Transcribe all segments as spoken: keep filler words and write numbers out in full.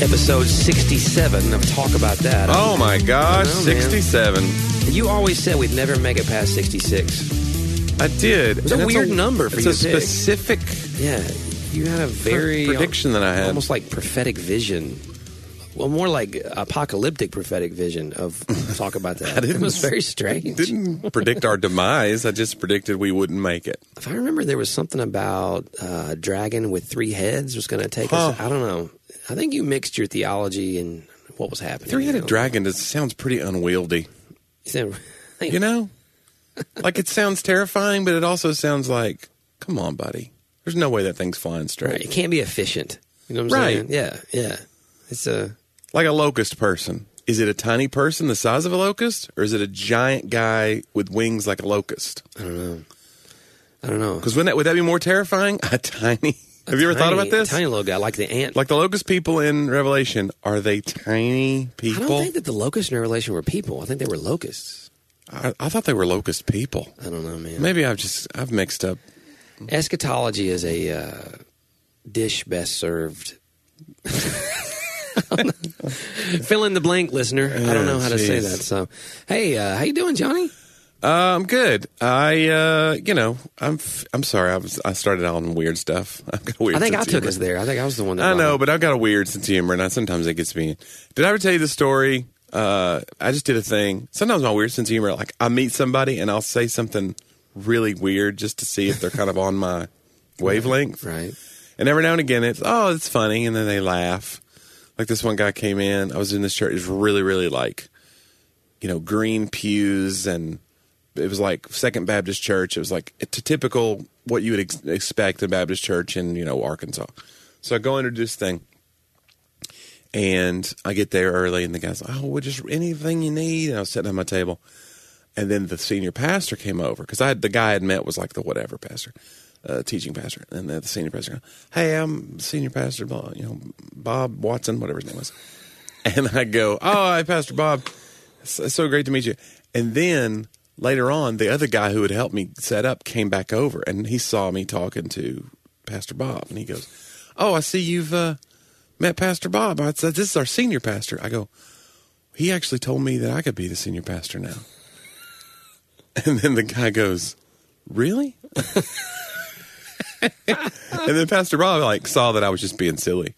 Episode sixty-seven of Talk About That. Oh, my gosh, sixty-seven. You always said we'd never make it past sixty-six. I did. It's a weird number for you to pick. It's a specific... Yeah, you had a very... prediction that I had. Almost like prophetic vision. Well, more like apocalyptic prophetic vision of Talk About That. It was very strange. I didn't predict our demise. I just predicted we wouldn't make it. If I remember, there was something about uh, a dragon with three heads was going to take huh. us... I don't know. I think you mixed your theology and what was happening. Three-headed you know? dragon just sounds pretty unwieldy. You know? Like, it sounds terrifying, but it also sounds like, come on, buddy. There's no way that thing's flying straight. Right. It can't be efficient. You know what I'm right. saying? Yeah, yeah. It's a... Like a locust person. Is it a tiny person the size of a locust, or is it a giant guy with wings like a locust? I don't know. I don't know. Because wouldn't that, would that be more terrifying? A tiny... A Have you ever tiny, thought about this? A tiny little guy, like the ant. Like the locust people in Revelation, are they tiny people? I don't think that the locusts in Revelation were people. I think they were locusts. I, I thought they were locust people. I don't know, man. Maybe I've just, I've mixed up. Eschatology is a uh, dish best served. Fill in the blank, listener. Oh, I don't know how geez. to say that. So, hey, uh, how you doing, Johnny? Uh, I'm good. I, uh, you know, I'm. F- I'm sorry. I was. I started out on weird stuff. I've got a weird. I think I took humor. us there. I think I was the one. that I know, me. But I've got a weird sense of humor, and I, sometimes it gets me. Did I ever tell you the story? Uh, I just did a thing. Sometimes my weird sense of humor, like I meet somebody and I'll say something really weird just to see if they're kind of on my wavelength, right, right? And every now and again, it's oh, it's funny, and then they laugh. Like this one guy came in. I was in this church. It was really, really like, you know, green pews and. It was like Second Baptist Church. It was like it's a typical what you would ex- expect a Baptist church in, you know, Arkansas. So I go into this thing, and I get there early, and the guy's like, oh, well, just anything you need. And I was sitting at my table, and then the senior pastor came over because I had, the guy I had met was like the whatever pastor, uh, teaching pastor, and the senior pastor. Hey, I'm senior pastor, you know, Bob Watson, whatever his name was. And I go, oh, hi, Pastor Bob, it's so great to meet you. And then. Later on, the other guy who had helped me set up came back over, and he saw me talking to Pastor Bob, and he goes, oh, I see you've uh, met Pastor Bob. I said, this is our senior pastor. I go, he actually told me that I could be the senior pastor now. And then the guy goes, really? And then Pastor Bob like saw that I was just being silly,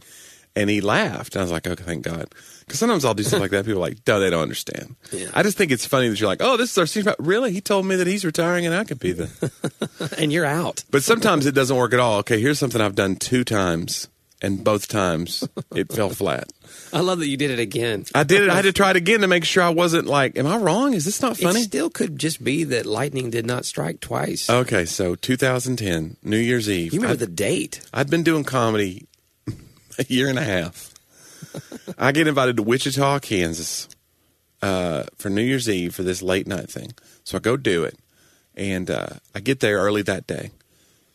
and he laughed, and I was like, okay, thank God. Because sometimes I'll do stuff like that. People are like, no, they don't understand. Yeah. I just think it's funny that you're like, oh, this is our senior. Really? He told me that he's retiring and I could be the. And you're out. But sometimes it doesn't work at all. Okay, here's something I've done two times, and both times it fell flat. I love that you did it again. I did it. I had to try it again to make sure I wasn't like, am I wrong? Is this not funny? It still could just be that lightning did not strike twice. Okay, so two thousand ten, New Year's Eve. You remember I'd, the date. I'd been doing comedy a year and a half. I get invited to Wichita, Kansas, uh, for New Year's Eve for this late night thing. So I go do it, and uh, I get there early that day,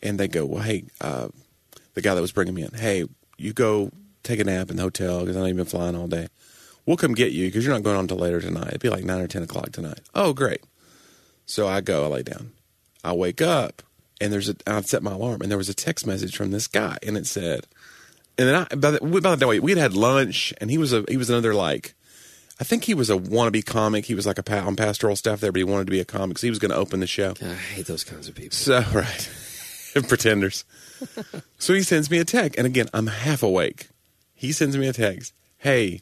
and they go, well, hey, uh, the guy that was bringing me in, hey, you go take a nap in the hotel because I know you've been flying all day. We'll come get you because you're not going on until later tonight. It'd be like nine or ten o'clock tonight. Oh, great. So I go, I lay down. I wake up, and there's a, I've set my alarm, and there was a text message from this guy, and it said... And then I, by the, by the way, we had had lunch, and he was a he was another like, I think he was a wannabe comic. He was like a pa- on pastoral staff there, but he wanted to be a comic, so he was going to open the show. I hate those kinds of people. So right, pretenders. So he sends me a text, and again, I'm half awake. He sends me a text, hey,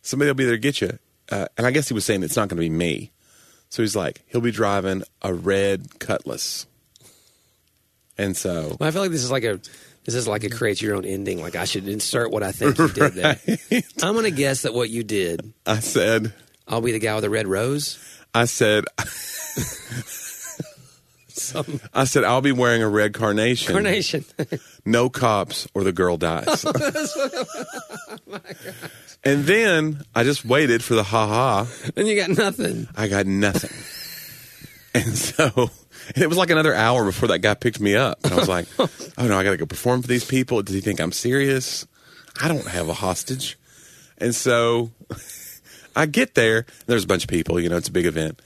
somebody will be there to get you, uh, and I guess he was saying it's not going to be me. So he's like, he'll be driving a red Cutlass, and so well, I feel like this is like a. This is like a create your own ending. Like I should insert what I think you did there. Right. I'm going to guess that what you did. I said. I'll be the guy with the red rose. I said. I said, I'll be wearing a red carnation. Carnation. No cops or the girl dies. Oh, that's what, oh my gosh. And then I just waited for the ha-ha. And you got nothing. I got nothing. And so... And it was like another hour before that guy picked me up. And I was like, oh, no, I got to go perform for these people. Does he think I'm serious? I don't have a hostage. And so I get there. There's a bunch of people. You know, it's a big event.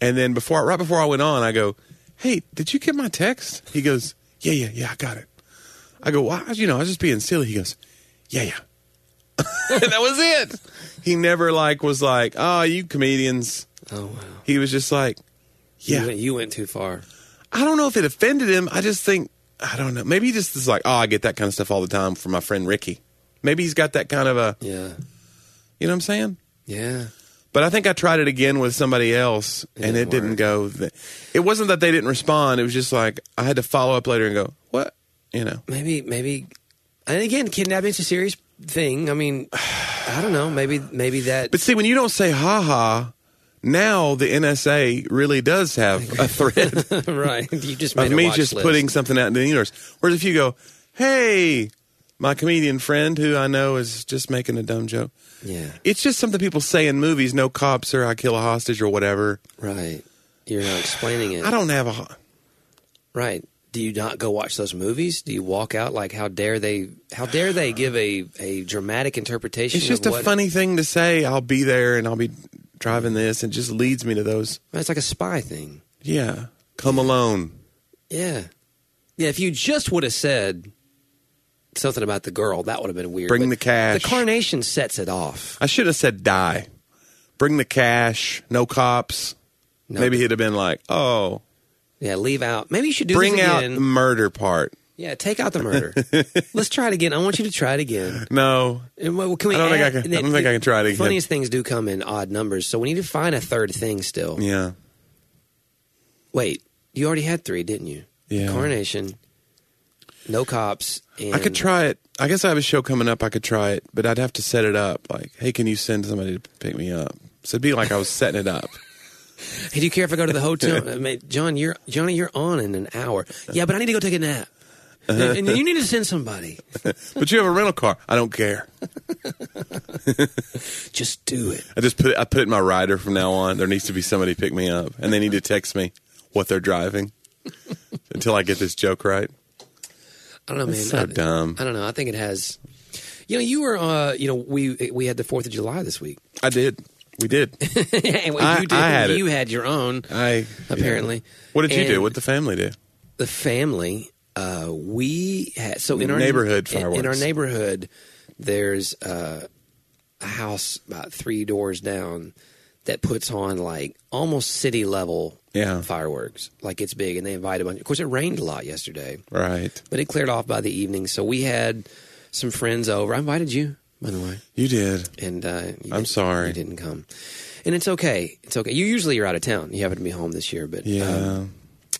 And then before, right before I went on, I go, hey, did you get my text? He goes, yeah, yeah, yeah, I got it. I go, well, you know, I was just being silly. He goes, yeah, yeah. That was it. He never like was like, oh, you comedians. Oh, wow. He was just like, yeah. You went, you went too far. I don't know if it offended him. I just think, I don't know. Maybe he just is like, oh, I get that kind of stuff all the time from my friend Ricky. Maybe he's got that kind of a, yeah. You know what I'm saying? Yeah. But I think I tried it again with somebody else, it and it work. didn't go. Th- it wasn't that they didn't respond. It was just like I had to follow up later and go, what? You know. Maybe, maybe. And again, kidnapping's a serious thing. I mean, I don't know. Maybe, maybe that. But see, when you don't say ha ha, now the N S A really does have a threat. Right. You just made of a me watch just list. Putting something out in the universe. Whereas if you go, hey, my comedian friend who I know is just making a dumb joke. Yeah. It's just something people say in movies, no cops or I kill a hostage or whatever. Right. You're not explaining it. I don't have a... Ho- right. Do you not go watch those movies? Do you walk out like, how dare they How dare they give a, a dramatic interpretation? It's just of a what funny it- thing to say, I'll be there and I'll be driving this. It just leads me to those. It's like a spy thing. Yeah. Come yeah. alone. Yeah. Yeah, if you just would have said... something about the girl. That would have been weird. Bring the cash. The carnation sets it off. I should have said die. Bring the cash. No cops. No. Maybe he'd have been like, oh. Yeah, leave out. Maybe you should do Bring this again. Bring out the murder part. Yeah, take out the murder. Let's try it again. I want you to try it again. No. And, well, can we I don't, add, think, I can, I don't the, think I can try it again. Funniest things do come in odd numbers, so we need to find a third thing still. Yeah. Wait, you already had three, didn't you? Yeah. Carnation. No cops. And I could try it. I guess I have a show coming up. I could try it, but I'd have to set it up. Like, hey, can you send somebody to pick me up? So it'd be like I was setting it up. Hey, do you care if I go to the hotel? I mean, John, you're Johnny. You're on in an hour. Yeah, but I need to go take a nap. Uh-huh. And you need to send somebody. But you have a rental car. I don't care. Just do it. I just put it, I put it in my rider from now on. There needs to be somebody to pick me up, and they need to text me what they're driving until I get this joke right. I don't know, man. That's so I, dumb. I don't know. I think it has. You know, you were. Uh, you know, we we had the Fourth of July this week. I did. We did. And I, you did. I had you it. had your own. I apparently. Yeah. What did and you do? What did the family do? The family. Uh, we had so in our neighborhood fireworks. In, in our neighborhood, there's uh, a house about three doors down that puts on like almost city level. Yeah, fireworks, like it's big, and they invite a bunch. Of course, it rained a lot yesterday, right? But it cleared off by the evening, so we had some friends over. I invited you, by the way. You did, and uh, you I'm sorry you didn't come, and it's okay. It's okay. You usually you're out of town. You happen to be home this year, but yeah. Um,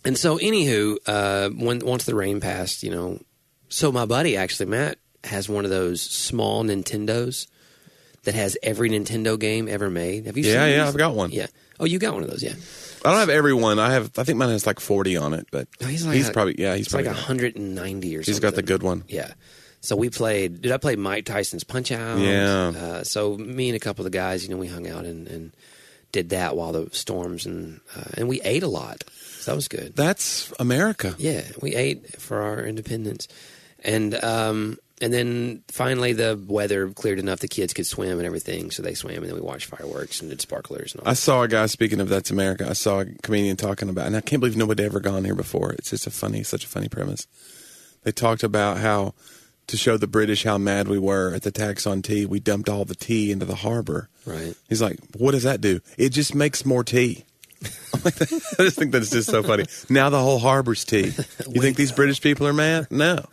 and so, anywho, uh, when once the rain passed, you know, so my buddy actually Matt has one of those small Nintendos that has every Nintendo game ever made. Have you? Yeah, seen Yeah, yeah, I've got one. Yeah. Oh, you got one of those, yeah. I don't have every one. I have. I think mine has like forty on it, but no, he's, like he's a, probably yeah. He's probably like one hundred ninety or something. He's got the good one. Yeah. So we played. Did I play Mike Tyson's Punch-Out? Yeah. Uh, so me and a couple of the guys, you know, we hung out and, and did that while the storms and uh, and we ate a lot. So that was good. That's America. Yeah, we ate for our independence, and um and then finally the weather cleared enough the kids could swim and everything, so they swam, and then we watched fireworks and did sparklers. And all I that. saw a guy, speaking of That's America, I saw a comedian talking about, and I can't believe nobody ever gone here before. It's just a funny, such a funny premise. They talked about how, to show the British how mad we were at the tax on tea, we dumped all the tea into the harbor. Right. He's like, what does that do? It just makes more tea. I just think that's just so funny. Now the whole harbor's tea. You think these British people are mad? No.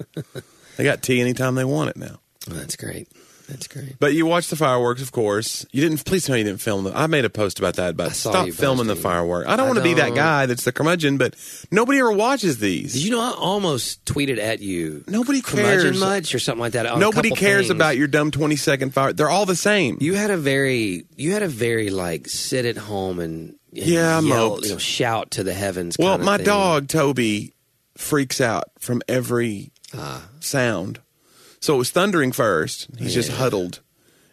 They got tea anytime they want it now. Oh, that's great. That's great. But you watched the fireworks, of course. You didn't. Please tell me you didn't film them. I made a post about that. But stop filming the fireworks. I don't I want to don't. be that guy that's the curmudgeon. But nobody ever watches these. Did you know I almost tweeted at you? Nobody cares curmudgeon much or something like that. Nobody cares things. about your dumb twenty second fire. They're all the same. You had a very. You had a very like sit at home and, and yeah, yell, you know, shout to the heavens. Well, kind of my thing. dog Toby freaks out from every. Ah. sound. So it was thundering first. He's yeah. just huddled.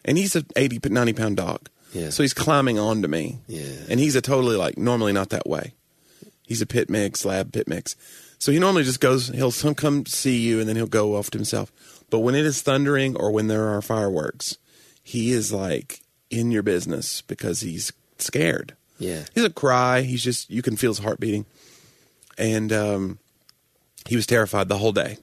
And he's an eighty, ninety pound dog. Yeah. So he's climbing onto me. Yeah. And he's a totally like, normally not that way. He's a pit mix, lab pit mix. So he normally just goes, he'll some come see you and then he'll go off to himself. But when it is thundering or when there are fireworks, he is like in your business because he's scared. Yeah. He doesn't cry. He's just, you can feel his heart beating. And um, he was terrified the whole day.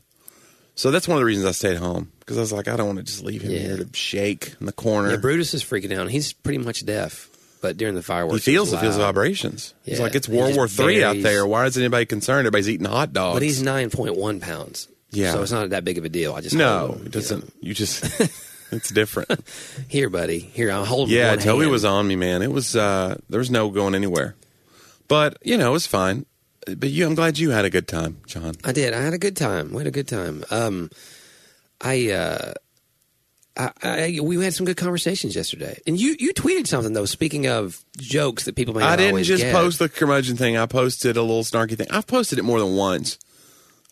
So that's one of the reasons I stayed home, because I was like, I don't want to just leave him yeah. here to shake in the corner. Yeah, Brutus is freaking out. He's pretty much deaf, but during the fireworks, he feels he feels vibrations. Yeah. He's like, it's World War Three out there. Why is anybody concerned? Everybody's eating hot dogs. But he's nine point one pounds. Yeah, so it's not that big of a deal. I just no, him, it doesn't. You, know. you just. It's different. Here, buddy. Here, I'll hold him. Yeah, Toby was on me, man. It was, uh, there was no going anywhere. But, you know, it was fine. But you, I'm glad you had a good time, John. I did. I had a good time. We had a good time. Um, I, uh, I, I, we had some good conversations yesterday. And you, you tweeted something, though, speaking of jokes that people may not always get. I didn't just post the curmudgeon thing. I posted a little snarky thing. I've posted it more than once.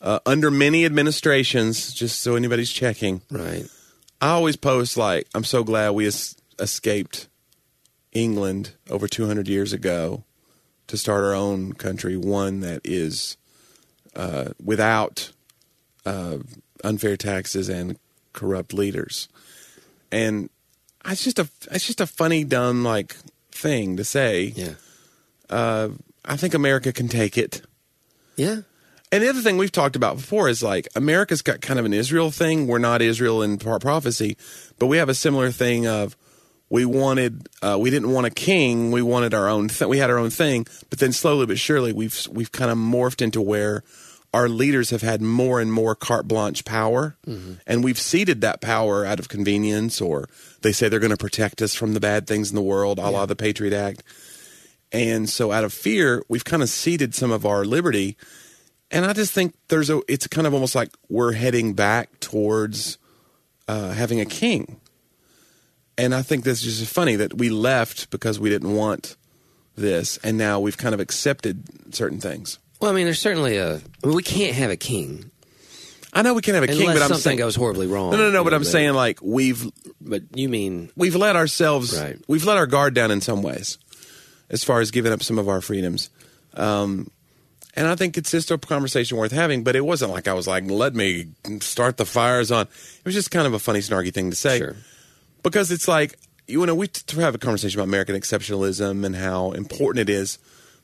Uh, under many administrations, just so anybody's checking. Right. I always post, like, I'm so glad we es- escaped England over two hundred years ago to start our own country, one that is uh, without uh, unfair taxes and corrupt leaders. And it's just a, it's just a funny, dumb, like, thing to say. Yeah. Uh, I think America can take it. Yeah. And the other thing we've talked about before is, like, America's got kind of an Israel thing. We're not Israel in prophecy, but we have a similar thing of we wanted, uh, we didn't want a king. We wanted our own thing. We had our own thing. But then slowly but surely we've we've kind of morphed into where our leaders have had more and more carte blanche power. Mm-hmm. And we've ceded that power out of convenience, or they say they're going to protect us from the bad things in the world, a yeah. la the Patriot Act. And so out of fear, we've kind of ceded some of our liberty. And I just think there's a, it's kind of almost like we're heading back towards uh, having a king. And I think this is just funny that we left because we didn't want this. And now we've kind of accepted certain things. Well, I mean, there's certainly a, I mean, we can't have a king. I know we can't have a Unless king, but I'm something saying, goes horribly wrong. No, no, no, no but I'm bit. saying like we've, but you mean, we've let ourselves, right. we've let our guard down in some ways as far as giving up some of our freedoms. Um, And I think it's just a conversation worth having, but it wasn't like I was like, let me start the fires on. It was just kind of a funny, snarky thing to say. Sure. Because it's like, you know, we t- have a conversation about American exceptionalism and how important it is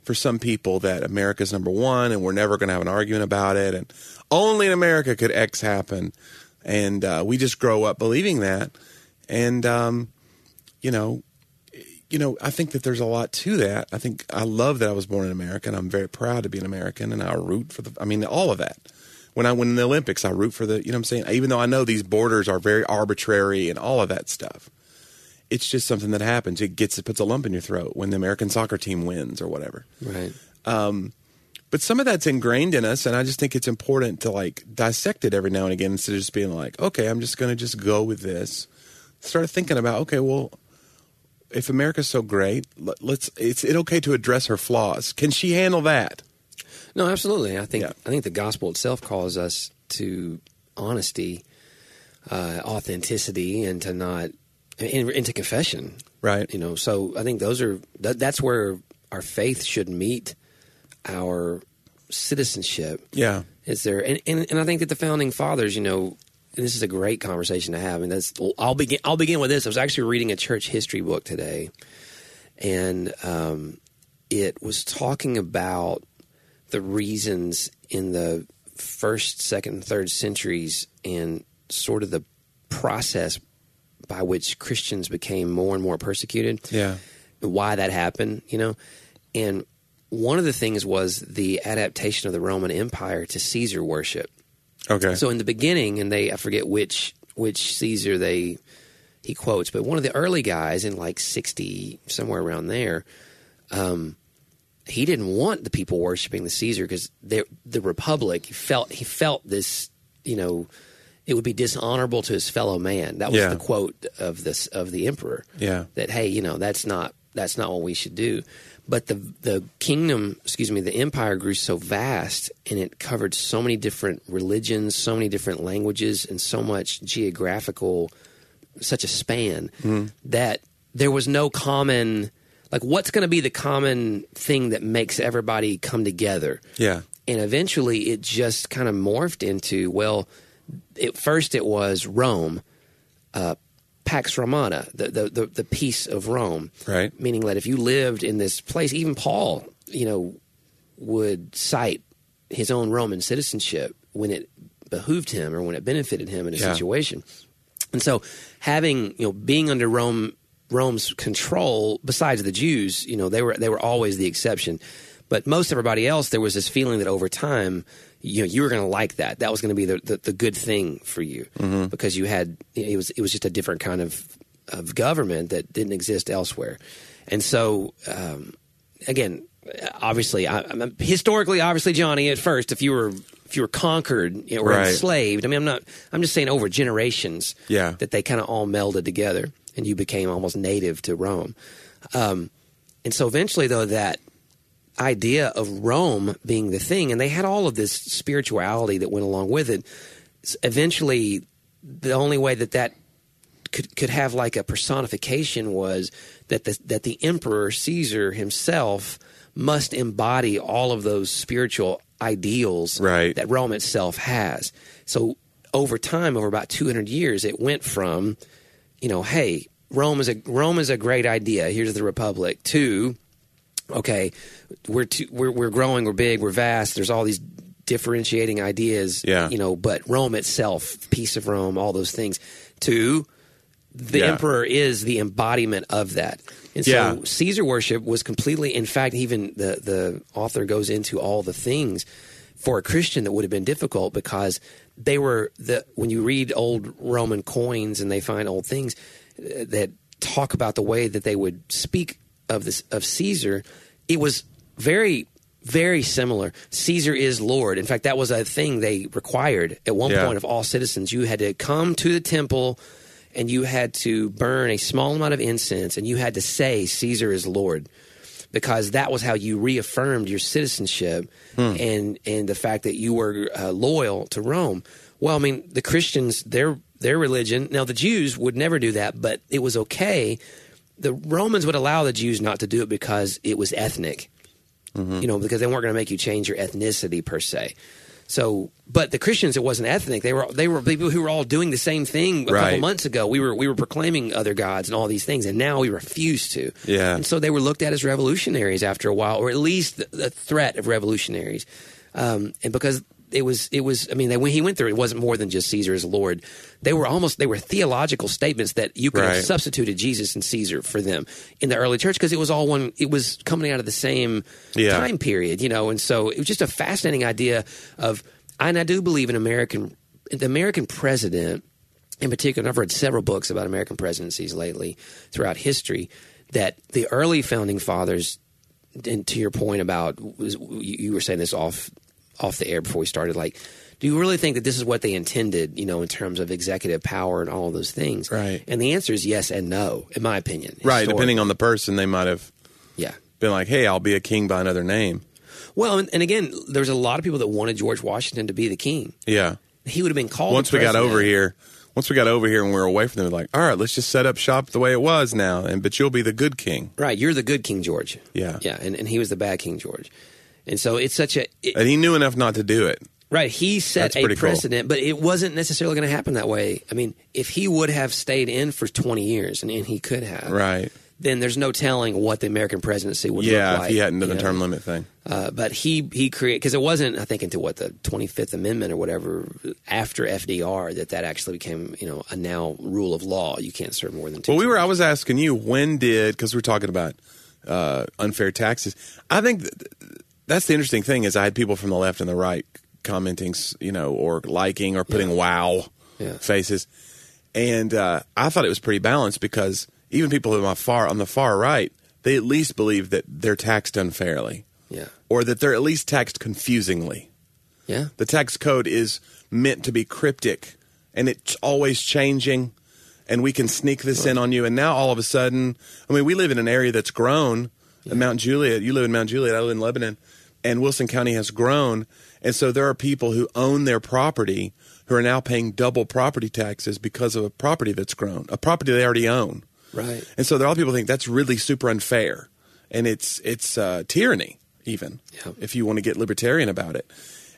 for some people that America's number one and we're never going to have an argument about it. And only in America could X happen. And uh, we just grow up believing that. And, um, you know. You know, I think that there's a lot to that. I think I love that I was born in America, and I'm very proud to be an American, and I root for the, I mean, all of that. When I win the Olympics, I root for the, you know what I'm saying? Even though I know these borders are very arbitrary and all of that stuff, it's just something that happens. It gets, it puts a lump in your throat when the American soccer team wins or whatever. Right. Um, but some of that's ingrained in us, and I just think it's important to, like, dissect it every now and again instead of just being like, okay, I'm just going to just go with this. Start thinking about, okay, well, if America's so great, let's. It's it okay to address her flaws? Can she handle that? No, absolutely. I think yeah. I think the gospel itself calls us to honesty, uh, authenticity, and to not and, and to confession. Right. You know. So I think those are that, that's where our faith should meet our citizenship. Yeah. Is there? And, and and I think that the founding fathers, you know. And this is a great conversation to have, and that's. I'll begin. I'll begin with this. I was actually reading a church history book today, and um, it was talking about the reasons in the first, second, and third centuries, and sort of the process by which Christians became more and more persecuted. Yeah, and why that happened, you know, and one of the things was the adaptation of the Roman Empire to Caesar worship. Okay. So in the beginning, and they I forget which which Caesar they he quotes, but one of the early guys in like sixty somewhere around there, um, he didn't want the people worshiping the Caesar because the Republic he felt he felt this you know it would be dishonorable to his fellow man. That was yeah. the quote of this of the emperor. Yeah. That hey you know that's not that's not what we should do. But the the kingdom, excuse me, the empire grew so vast, and it covered so many different religions, so many different languages, and so much geographical, such a span, mm-hmm. that there was no common, like what's going to be the common thing that makes everybody come together? Yeah. And eventually it just kind of morphed into, well, at first it was Rome, uh Pax Romana, the, the the the peace of Rome, right? Meaning that if you lived in this place, even Paul, you know, would cite his own Roman citizenship when it behooved him or when it benefited him in a yeah. situation. And so having, you know, being under Rome, Rome's control, besides the Jews, you know, they were they were always the exception. But most everybody else, there was this feeling that over time, you know, you were going to like that. That was going to be the, the, the good thing for you mm-hmm. because you had it was it was just a different kind of of government that didn't exist elsewhere. And so, um, again, obviously, I, I'm, historically, obviously, Johnny, at first, if you were if you were conquered or right. enslaved, I mean, I'm not. I'm just saying over generations, yeah. that they kind of all melded together, and you became almost native to Rome. Um, and so, eventually, though, that idea of Rome being the thing, and they had all of this spirituality that went along with it. Eventually, the only way that that could could have like a personification was that the, that the emperor Caesar himself must embody all of those spiritual ideals right. that Rome itself has. So over time, over about two hundred years, it went from, you know, hey, Rome is a Rome is a great idea. Here's the Republic. To okay, we're too, we're we're growing, we're big, we're vast. There's all these differentiating ideas, yeah. you know. But Rome itself, peace of Rome, all those things. To the yeah. emperor is the embodiment of that, and so yeah. Caesar worship was completely. In fact, even the the author goes into all the things for a Christian that would have been difficult because they were the when you read old Roman coins and they find old things that talk about the way that they would speak of this of Caesar, it was very, very similar. Caesar is Lord. In fact, that was a thing they required at one yeah. point of all citizens. You had to come to the temple and you had to burn a small amount of incense and you had to say Caesar is Lord, because that was how you reaffirmed your citizenship hmm. and and the fact that you were uh, loyal to Rome. Well, I mean, the Christians, their their religion, now the Jews would never do that, but it was okay. The Romans would allow the Jews not to do it because it was ethnic, mm-hmm. you know, because they weren't going to make you change your ethnicity per se. So, but the Christians, it wasn't ethnic. They were they were people who were all doing the same thing a right. couple months ago. We were we were proclaiming other gods and all these things, and now we refuse to. Yeah. And so they were looked at as revolutionaries after a while, or at least the, the threat of revolutionaries, um, and because. It was, it was, I mean, they, when he went through, it wasn't more than just Caesar is Lord. They were almost, they were theological statements that you could right. have substituted Jesus and Caesar for them in the early church, because it was all one, it was coming out of the same yeah. time period, you know, and so it was just a fascinating idea of, and I do believe in American, the American president in particular, and I've read several books about American presidencies lately throughout history, that the early founding fathers, and to your point about, you were saying this off off the air before we started, like, do you really think that this is what they intended, you know, in terms of executive power and all of those things? Right. And the answer is yes and no, in my opinion. Right, depending on the person, they might have yeah. been like, hey, I'll be a king by another name. Well, and, and again, there's a lot of people that wanted George Washington to be the king. Yeah. He would have been called Once we got over here, once we got over here and we were away from them, like, all right, let's just set up shop the way it was now, and but you'll be the good king. Right, you're the good King George. Yeah. Yeah, and, and he was the bad King George. And so it's such a... It, and he knew enough not to do it. Right. He set a precedent, cool. but it wasn't necessarily going to happen that way. I mean, if he would have stayed in for twenty years, and, and he could have, right. then there's no telling what the American presidency would yeah, look like. Yeah, if he hadn't done the know? term limit thing. Uh, but he, he created... Because it wasn't, I think, until, what, the twenty-fifth amendment or whatever, after F D R, that that actually became, you know, a now rule of law. You can't serve more than two. Well, we were... I was asking you, when did... Because we're talking about uh, unfair taxes. I think... Th- th- That's the interesting thing is I had people from the left and the right commenting, you know, or liking or putting yeah. wow yeah. faces. And uh, I thought it was pretty balanced because even people on, my far, on the far right, they at least believe that they're taxed unfairly. Yeah. Or that they're at least taxed confusingly. Yeah. The tax code is meant to be cryptic and it's always changing and we can sneak this right. in on you. And now all of a sudden, I mean, we live in an area that's grown. Yeah. Mount Juliet, you live in Mount Juliet, I live in Lebanon. And Wilson County has grown, and so there are people who own their property who are now paying double property taxes because of a property that's grown, a property they already own. Right. And so there are people who think that's really super unfair, and it's it's uh, tyranny even, yeah. if you want to get libertarian about it.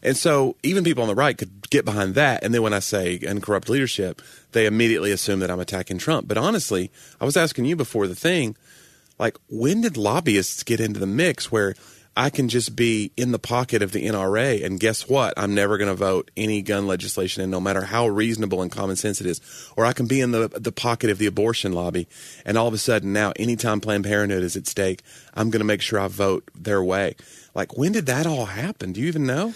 And so even people on the right could get behind that, and then when I say uncorrupt leadership, they immediately assume that I'm attacking Trump. But honestly, I was asking you before the thing, like when did lobbyists get into the mix where – I can just be in the pocket of the N R A, and guess what? I'm never going to vote any gun legislation in, no matter how reasonable and common sense it is. Or I can be in the the pocket of the abortion lobby, and all of a sudden now, anytime Planned Parenthood is at stake, I'm going to make sure I vote their way. Like, when did that all happen? Do you even know?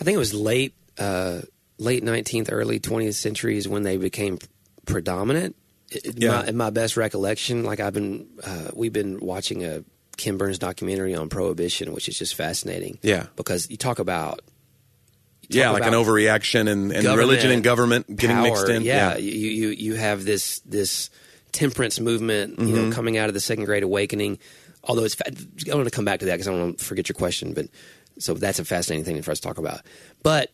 I think it was late uh, late nineteenth, early twentieth centuries when they became predominant. It, yeah. my, in my best recollection, like I've been, uh, we've been watching a Ken Burns documentary on Prohibition, which is just fascinating. Yeah, because you talk about you talk yeah, like about an overreaction and, and religion and government power, getting mixed in. Yeah, yeah. You, you you have this this temperance movement, mm-hmm. you know, coming out of the Second Great Awakening. Although it's, I want to come back to that because I don't want to forget your question, but so that's a fascinating thing for us to talk about. But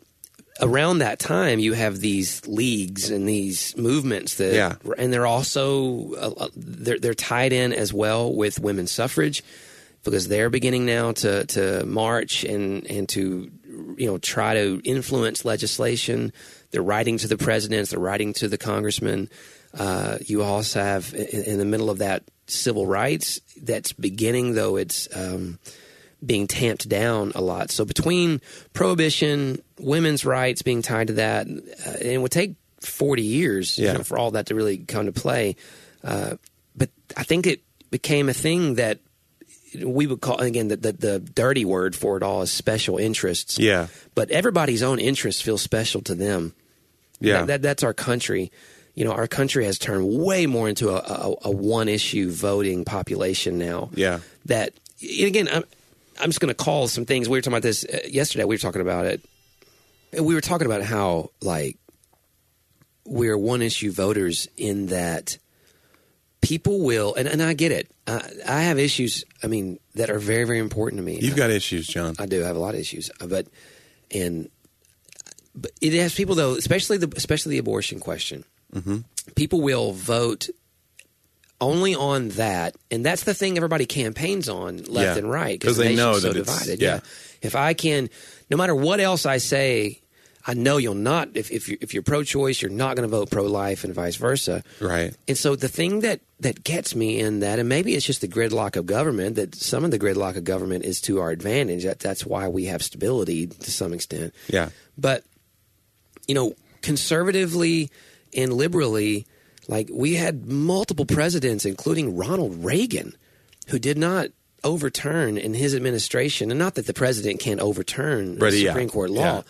around that time, you have these leagues and these movements that, yeah. and they're also uh, they're they're tied in as well with women's suffrage, because they're beginning now to to march and and to you know try to influence legislation. They're writing to the presidents, they're writing to the congressmen. Uh, you also have in, in the middle of that civil rights that's beginning, though it's um, being tamped down a lot. So between prohibition, women's rights being tied to that, uh, and it would take forty years yeah. you know, for all that to really come to play. Uh, but I think it became a thing that we would call, again, the, the, the dirty word for it all is special interests. Yeah. But everybody's own interests feel special to them. Yeah. That, that, that's our country. You know, our country has turned way more into a, a, a one-issue voting population now. Yeah. That, and again, I'm, I'm just going to call some things. We were talking about this yesterday. We were talking about it. We were talking about how, like, we're one-issue voters in that people will, and, and I get it. I, I have issues, I mean, that are very, very important to me. You've I, got issues, John. I do. I have a lot of issues. But, and, but it has people, though, especially the, especially the abortion question. Mm-hmm. People will vote only on that, and that's the thing everybody campaigns on left yeah. and right because the they know that so it's divided. Yeah. yeah, if I can, no matter what else I say, I know you'll not. If if you're, if you're pro-choice, you're not going to vote pro-life, and vice versa. Right. And so the thing that that gets me in that, and maybe it's just the gridlock of government. That some of the gridlock of government is to our advantage. That that's why we have stability to some extent. Yeah. But you know, conservatively. And liberally, like we had multiple presidents, including Ronald Reagan, who did not overturn in his administration. And not that the president can't overturn but, the Supreme yeah, Court law, yeah.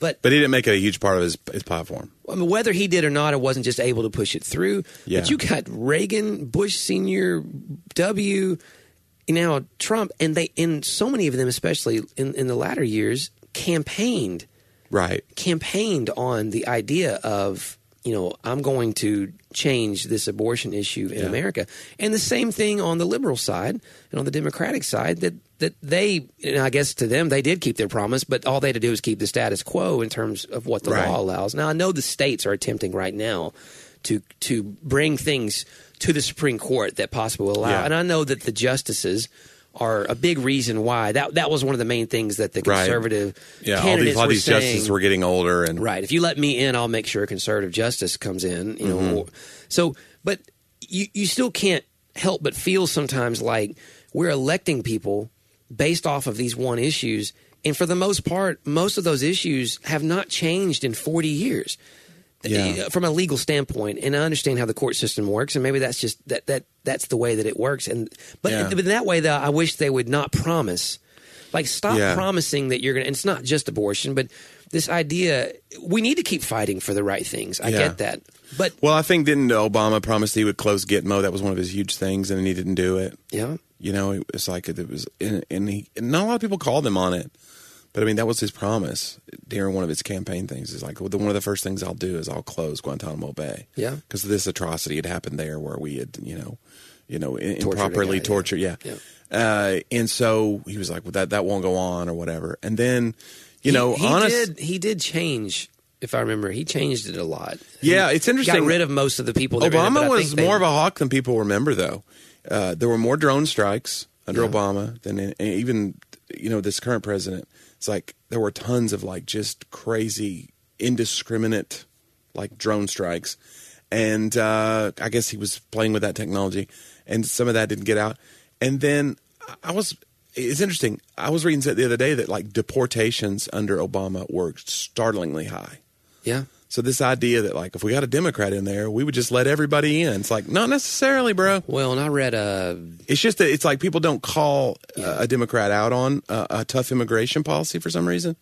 but but he didn't make it a huge part of his, his platform. I mean, whether he did or not, I wasn't just able to push it through. Yeah. But you got Reagan, Bush Senior, W, now Trump, and they and so many of them, especially in, in the latter years, campaigned right campaigned on the idea of. You know, I'm going to change this abortion issue in yeah. America. And the same thing on the liberal side and on the Democratic side that, that they, and I guess to them, they did keep their promise, but all they had to do is keep the status quo in terms of what the right. law allows. Now, I know the states are attempting right now to to bring things to the Supreme Court that possibly will allow. Yeah. And I know that the justices are a big reason why. That that was one of the main things that the conservative right. yeah, candidates all these, all these were saying. Justices were getting older. And right. If you let me in, I'll make sure a conservative justice comes in. You know, mm-hmm. So, but you, you still can't help but feel sometimes like we're electing people based off of these one issues. And for the most part, most of those issues have not changed in forty years yeah. from a legal standpoint. And I understand how the court system works, and maybe that's just that that that's the way that it works. And but yeah. in that way, though, I wish they would not promise. Like, stop yeah. promising that you're going to – and it's not just abortion, but this idea – we need to keep fighting for the right things. I yeah. get that. But well, I think didn't Obama promise he would close Gitmo? That was one of his huge things, and he didn't do it. Yeah. You know, it was like – it was, and, and he, not a lot of people called him on it. But, I mean, that was his promise during one of his campaign things. It's like, well, the, one of the first things I'll do is I'll close Guantanamo Bay. Yeah. Because this atrocity had happened there where we had, you know, you know, in, tortured improperly guy, tortured. Yeah. yeah. Uh, and so he was like, well, that, that won't go on or whatever. And then, you he, know, he honestly. He did change, if I remember. He changed it a lot. Yeah, he, it's interesting. Got rid of most of the people. That Obama were in it, was they, more of a hawk than people remember, though. Uh, there were more drone strikes under yeah. Obama than in, even, you know, this current president. It's like there were tons of like just crazy, indiscriminate like drone strikes. And uh, I guess he was playing with that technology and some of that didn't get out. And then I was it's interesting. I was reading the other day that like deportations under Obama were startlingly high. Yeah. So this idea that like if we got a Democrat in there, we would just let everybody in. It's like not necessarily, bro. Well, and I read a. It's just that it's like people don't call yeah. a Democrat out on a, a tough immigration policy for some reason.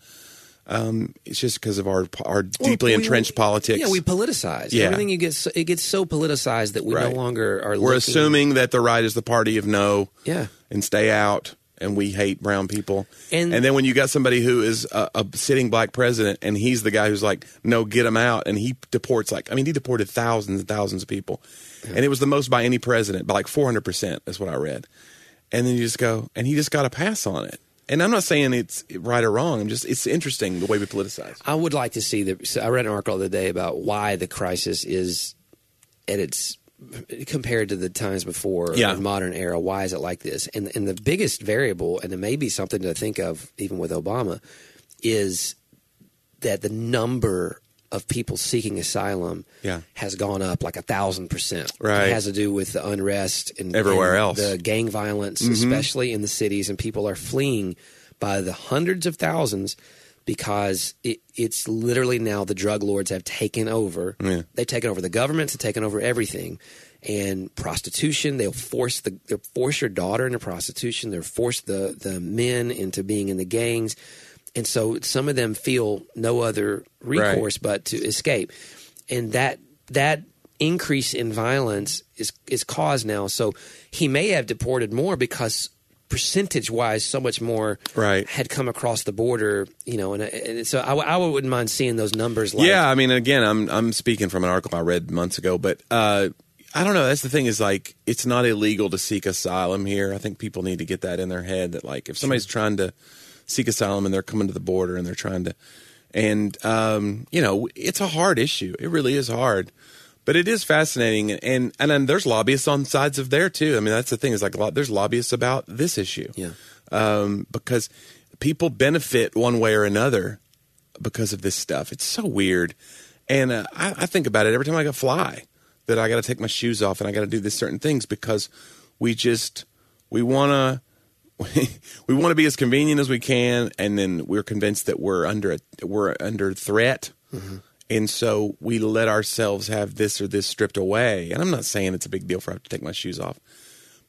Um, it's just because of our our deeply well, we, entrenched we, politics. Yeah, we politicize yeah. everything. You get so, it gets so politicized that we right. no longer are. We're looking... assuming that the right is the party of no. Yeah, and stay out. And we hate brown people. And, and then when you got somebody who is a, a sitting black president and he's the guy who's like, no, get him out. And he deports like, I mean, he deported thousands and thousands of people. Yeah. And it was the most by any president, by like four hundred percent is what I read. And then you just go, and he just got a pass on it. And I'm not saying it's right or wrong. I'm just, it's interesting the way we politicize. I would like to see the, so I read an article the other day about why the crisis is at its compared to the times before yeah. the modern era, why is it like this? And and the biggest variable, and it may be something to think of even with Obama, is that the number of people seeking asylum yeah. has gone up like a thousand percent. Right. It has to do with the unrest and everywhere and else, the gang violence, mm-hmm. especially in the cities, and people are fleeing by the hundreds of thousands. Because it, it's literally now the drug lords have taken over. Yeah. They've taken over the governments. They've taken over everything. And prostitution, they'll force the they'll force your daughter into prostitution. They'll force the, the men into being in the gangs. And so some of them feel no other recourse right. but to escape. And that that increase in violence is, is caused now. So he may have deported more because percentage-wise, so much more right. had come across the border, you know, and, and so I, I wouldn't mind seeing those numbers. Like, yeah, I mean, again, I'm I'm speaking from an article I read months ago, but uh, I don't know. That's the thing is like it's not illegal to seek asylum here. I think people need to get that in their head that like if somebody's trying to seek asylum and they're coming to the border and they're trying to, and um, you know, it's a hard issue. It really is hard. But it is fascinating, and, and and there's lobbyists on sides of there too. I mean, that's the thing is like there's lobbyists about this issue, yeah, um, because people benefit one way or another because of this stuff. It's so weird, and uh, I, I think about it every time I go fly that I got to take my shoes off and I got to do these certain things because we just we wanna we, we want to be as convenient as we can, and then we're convinced that we're under a, we're under threat. Mm-hmm. And so we let ourselves have this or this stripped away. And I'm not saying it's a big deal for I have to take my shoes off.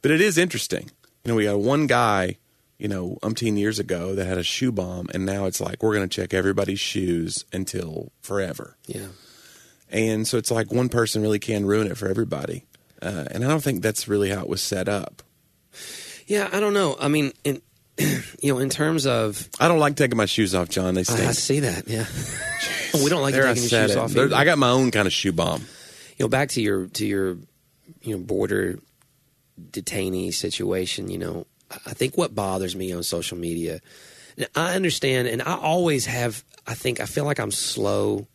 But it is interesting. You know, we had one guy, you know, umpteen years ago that had a shoe bomb. And now it's like, we're going to check everybody's shoes until forever. Yeah. And so it's like one person really can ruin it for everybody. Uh, and I don't think that's really how it was set up. Yeah, I don't know. I mean, in, you know, in terms of... I don't like taking my shoes off, John. They stink. I, I see that, yeah. We don't like taking your shoes off. I got my own kind of shoe bomb. You know, back to your to your you know border detainee situation. You know, I think what bothers me on social media, and I understand, and I always have. I think I feel like I'm slow.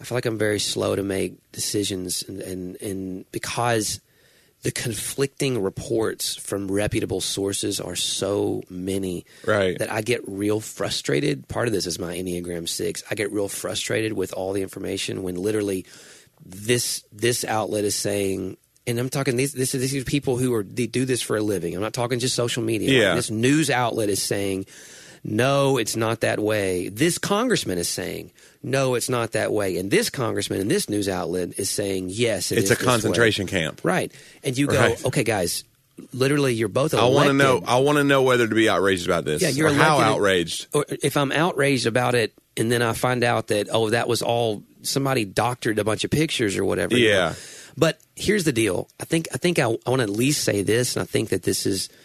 I feel like I'm very slow to make decisions, and and, and because the conflicting reports from reputable sources are so many right. that I get real frustrated. Part of this is my Enneagram six. I get real frustrated with all the information when literally this this outlet is saying, and I'm talking these this these people who are they do this for a living. I'm not talking just social media. Yeah. Like this news outlet is saying, no, it's not that way. This congressman is saying, no, it's not that way. And this congressman and this news outlet is saying, yes, it it's is It's a concentration way. Camp. Right. And you go, right. okay, guys, literally you're both elected. I want to know I want to know whether to be outraged about this. Yeah, you're or how outraged. Or if I'm outraged about it and then I find out that, oh, that was all – somebody doctored a bunch of pictures or whatever. Yeah. You know? But here's the deal. I think I, think I, I want to at least say this, and I think that this is –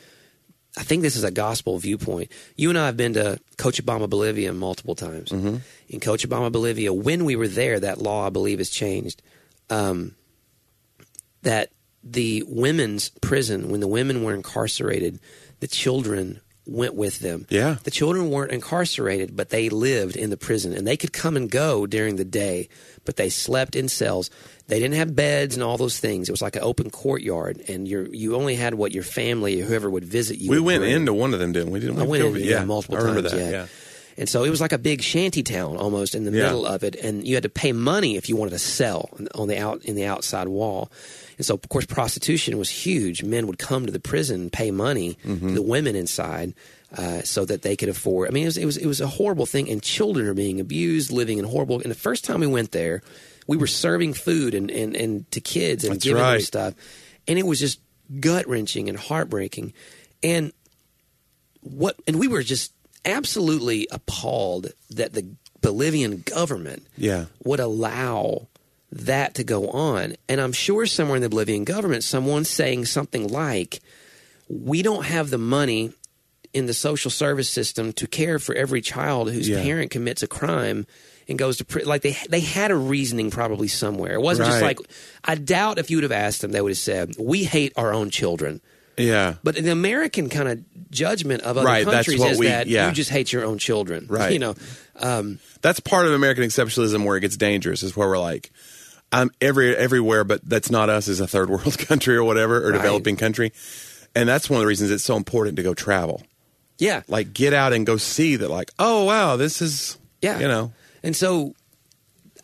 I think this is a gospel viewpoint. You and I have been to Cochabamba, Bolivia multiple times. Mm-hmm. In Cochabamba, Bolivia, when we were there, that law, I believe, has changed. Um, that the women's prison, when the women were incarcerated, the children went with them. Yeah. The children weren't incarcerated, but they lived in the prison. And they could come and go during the day, but they slept in cells. They didn't have beds and all those things. It was like an open courtyard, and you you only had what your family or whoever would visit you. We went bring. into one of them, didn't we? Didn't we? I went into yeah. yeah, multiple I remember times. That, yeah. yeah. And so it was like a big shanty town almost in the yeah. middle of it, and you had to pay money if you wanted to sell on the out in the outside wall. And so, of course, prostitution was huge. Men would come to the prison and pay money mm-hmm. to the women inside uh, so that they could afford. I mean, it was, it was it was a horrible thing, and children are being abused, living in horrible. And the first time we went there, we were serving food and, and, and to kids and That's giving right. them stuff, and it was just gut wrenching and heartbreaking, and what and we were just. absolutely appalled that the Bolivian government yeah. would allow that to go on. And I'm sure somewhere in the Bolivian government, someone's saying something like, we don't have the money in the social service system to care for every child whose yeah. parent commits a crime and goes to prison. Like, they they had a reasoning probably somewhere. It wasn't right. just like, I doubt if you would have asked them, they would have said, we hate our own children. Yeah, but the American kind of judgment of other right, countries is we, that yeah. you just hate your own children. Right. You know, um, that's part of American exceptionalism where it gets dangerous. Is where we're like, I'm every everywhere, but that's not us as a third world country or whatever, or right. developing country. And that's one of the reasons it's so important to go travel. Yeah, like get out and go see that. Like, oh wow, this is yeah, you know. And so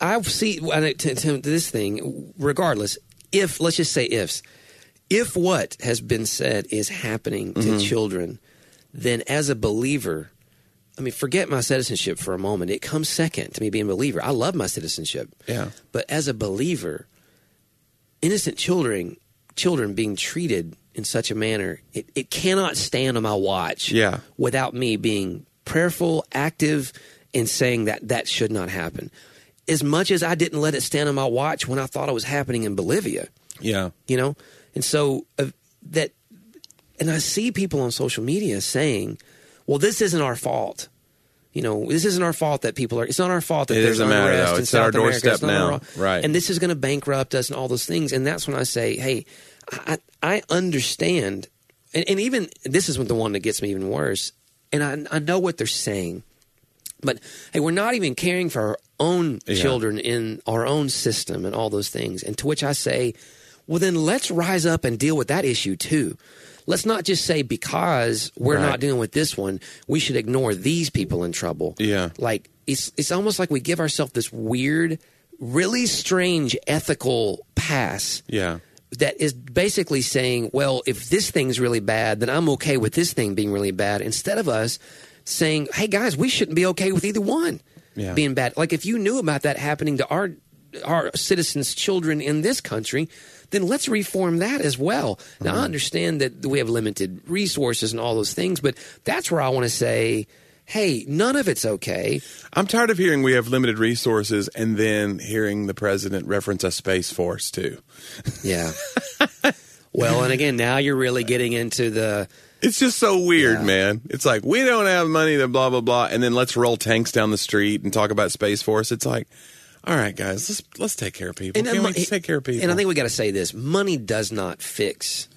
I see to, to, to this thing. Regardless, if let's just say ifs. If what has been said is happening to mm-hmm. children, then as a believer, I mean, forget my citizenship for a moment. It comes second to me being a believer. I love my citizenship. Yeah. But as a believer, innocent children children being treated in such a manner, it, it cannot stand on my watch yeah. without me being prayerful, active, and saying that that should not happen. As much as I didn't let it stand on my watch when I thought it was happening in Bolivia. Yeah. You know? And so uh, that, and I see people on social media saying, well, this isn't our fault. You know, this isn't our fault that people are, it's not our fault that it there's unrest in it's South America. It's our doorstep now. Right. And this is going to bankrupt us and all those things. And that's when I say, hey, I, I understand. And, and even, this is the one that gets me even worse. And I, I know what they're saying. But, hey, we're not even caring for our own yeah. children in our own system and all those things. And to which I say, well, then let's rise up and deal with that issue, too. Let's not just say because we're right. not dealing with this one, we should ignore these people in trouble. Yeah. Like, it's it's almost like we give ourselves this weird, really strange ethical pass. Yeah. That is basically saying, well, if this thing's really bad, then I'm okay with this thing being really bad. Instead of us saying, hey, guys, we shouldn't be okay with either one yeah. being bad. Like, if you knew about that happening to our our citizens' children in this country, then let's reform that as well. Now, mm-hmm. I understand that we have limited resources and all those things, but that's where I want to say, hey, none of it's okay. I'm tired of hearing we have limited resources and then hearing the president reference a Space Force, too. Yeah. Well, and again, now you're really getting into the... It's just so weird, yeah. man. It's like, we don't have money to blah, blah, blah, and then let's roll tanks down the street and talk about Space Force. It's like... All right, guys, let's let's take care of people. And, Can't we just take care of people? And I think we got to say this. Money does not fix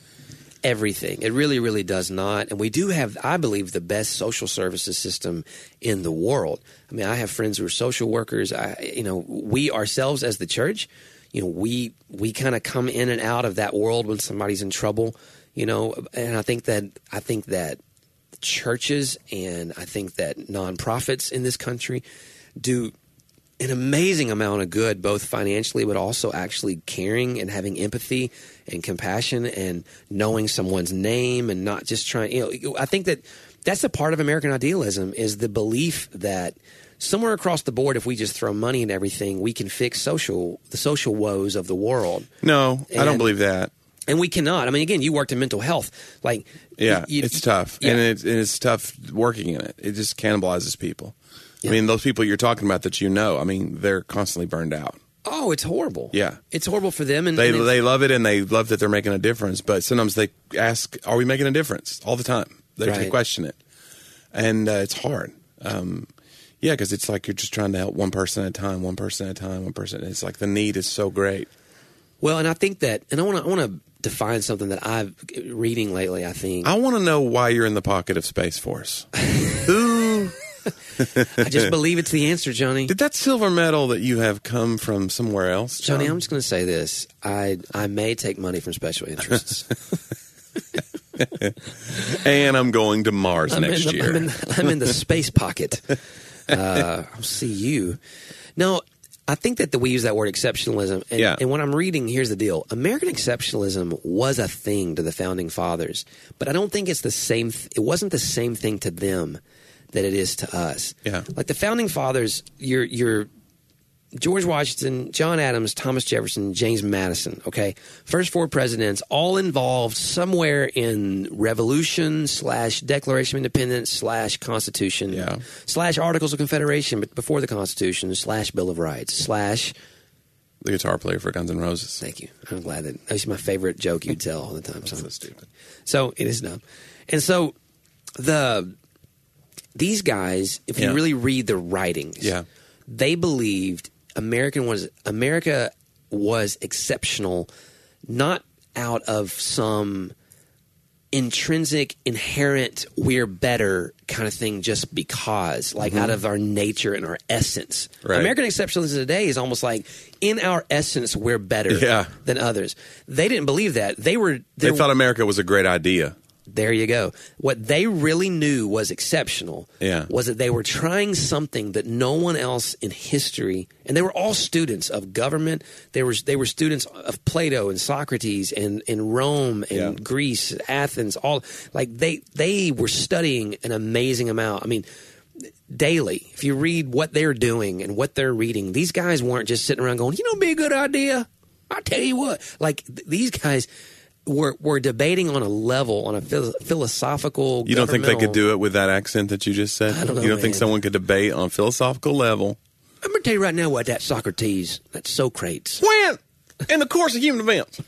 everything. It really, really does not. And we do have, I believe, the best social services system in the world. I mean, I have friends who are social workers. I, you know, we ourselves as the church, you know, we we kind of come in and out of that world when somebody's in trouble, you know. And I think that I think that churches and I think that nonprofits in this country do an amazing amount of good, both financially but also actually caring and having empathy and compassion and knowing someone's name and not just trying, you know, I think that that's a part of American idealism is the belief that somewhere across the board, if we just throw money and everything, we can fix social, the social woes of the world. No, and, I don't believe that. And we cannot. I mean, again, you worked in mental health. Like, yeah, you, it's tough. Yeah. And, it, and it's tough working in it. It just cannibalizes people. Yeah. I mean, those people you're talking about that you know, I mean, they're constantly burned out. Oh, it's horrible. Yeah. It's horrible for them. And They and they love it, and they love that they're making a difference. But sometimes they ask, are we making a difference? All the time. They, right. they question it. And uh, it's hard. Um, yeah, because it's like you're just trying to help one person at a time, one person at a time, one person. It's like the need is so great. Well, and I think that, and I want to I want to define something that I've been reading lately, I think. I want to know why you're in the pocket of Space Force. Ooh. I just believe it's the answer, Johnny. Did that silver medal that you have come from somewhere else, John? Johnny, I'm just going to say this. I I may take money from special interests. And I'm going to Mars I'm next the, year. I'm in, I'm in the space pocket. uh, I'll see you. No, I think that the, we use that word exceptionalism. And, yeah. and when I'm reading, here's the deal. American exceptionalism was a thing to the Founding Fathers, but I don't think it's the same. Th- it wasn't the same thing to them that it is to us. Yeah. Like the Founding Fathers, you're, you're George Washington, John Adams, Thomas Jefferson, James Madison, okay? First four presidents, all involved somewhere in revolution slash Declaration of Independence slash Constitution yeah. slash Articles of Confederation, but before the Constitution, slash Bill of Rights, slash... The guitar player for Guns N' Roses. Thank you. I'm glad that... That's my favorite joke you tell all the time. That's so stupid. So, it is dumb. And so, the... These guys, if yeah. you really read the writings, yeah. they believed... American was America was exceptional, not out of some intrinsic, inherent, we're better kind of thing just because, like mm-hmm. out of our nature and our essence. Right. American exceptionalism today is almost like, in our essence, we're better yeah. than others. They didn't believe that. They were They thought America was a great idea. There you go. What they really knew was exceptional yeah. was that they were trying something that no one else in history, and they were all students of government. They were they were students of Plato and Socrates and, and Rome and yeah. Greece, Athens, all like they they were studying an amazing amount. I mean, daily, if you read what they're doing and what they're reading, these guys weren't just sitting around going, you know, be a good idea. I tell you what, like th- these guys. We're, we're debating on a level, on a phil- philosophical... You don't think they could do it with that accent that you just said? I don't know, You don't man. think someone could debate on a philosophical level? I'm going to tell you right now what that Socrates, that Socrates... When? In the course of human events.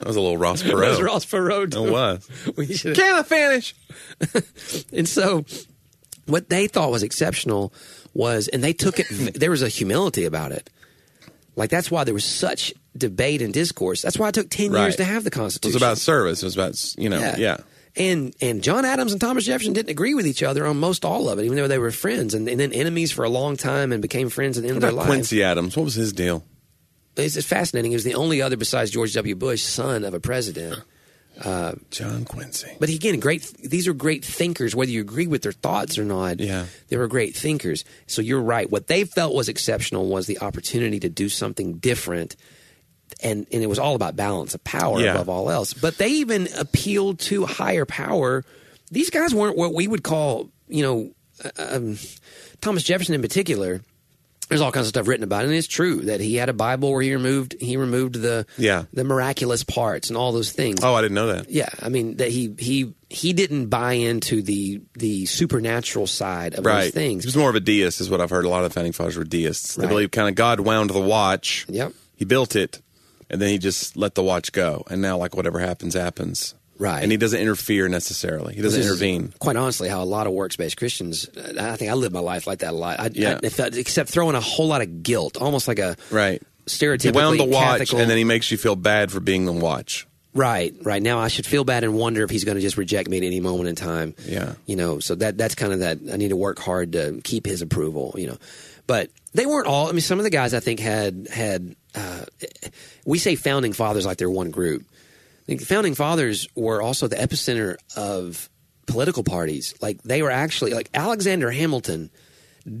That was a little Ross Perot. That was Ross Perot. It was. Can I finish? And so, what they thought was exceptional was... And they took it... There was a humility about it. Like, that's why there was such... debate and discourse. That's why it took ten right. years to have the Constitution. It was about service. It was about, you know, yeah. yeah. And and John Adams and Thomas Jefferson didn't agree with each other on most all of it, even though they were friends and, and then enemies for a long time and became friends at the end what of their life. Quincy Adams, what was his deal? It's, it's fascinating. He was the only other besides George W. Bush son of a president. Uh, John Quincy. But again, great. These are great thinkers, whether you agree with their thoughts or not. Yeah. They were great thinkers. So you're right. What they felt was exceptional was the opportunity to do something different. And and it was all about balance of power yeah. above all else. But they even appealed to higher power. These guys weren't what we would call, you know, um, Thomas Jefferson in particular. There's all kinds of stuff written about it, and it's true that he had a Bible where he removed he removed the yeah. the miraculous parts and all those things. Oh, I didn't know that. Yeah, I mean that he he he didn't buy into the the supernatural side of right. those things. He was more of a deist, is what I've heard. A lot of the Founding Fathers were deists. They right. believe kind of God wound the watch. Yep, he built it. And then he just let the watch go. And now, like, whatever happens, happens. Right. And he doesn't interfere necessarily. He doesn't intervene. Quite honestly, how a lot of works-based Christians, I think I live my life like that a lot. I, yeah. I, I, except throwing a whole lot of guilt, almost like a right. stereotypically He wound the watch, Catholic, and then he makes you feel bad for being the watch. Right, right. Now I should feel bad and wonder if he's going to just reject me at any moment in time. Yeah. You know, so that that's kind of that, I need to work hard to keep his approval, you know. But they weren't all, I mean, some of the guys I think had, had uh, we say Founding Fathers like they're one group. I think the Founding Fathers were also the epicenter of political parties. Like they were actually, like Alexander Hamilton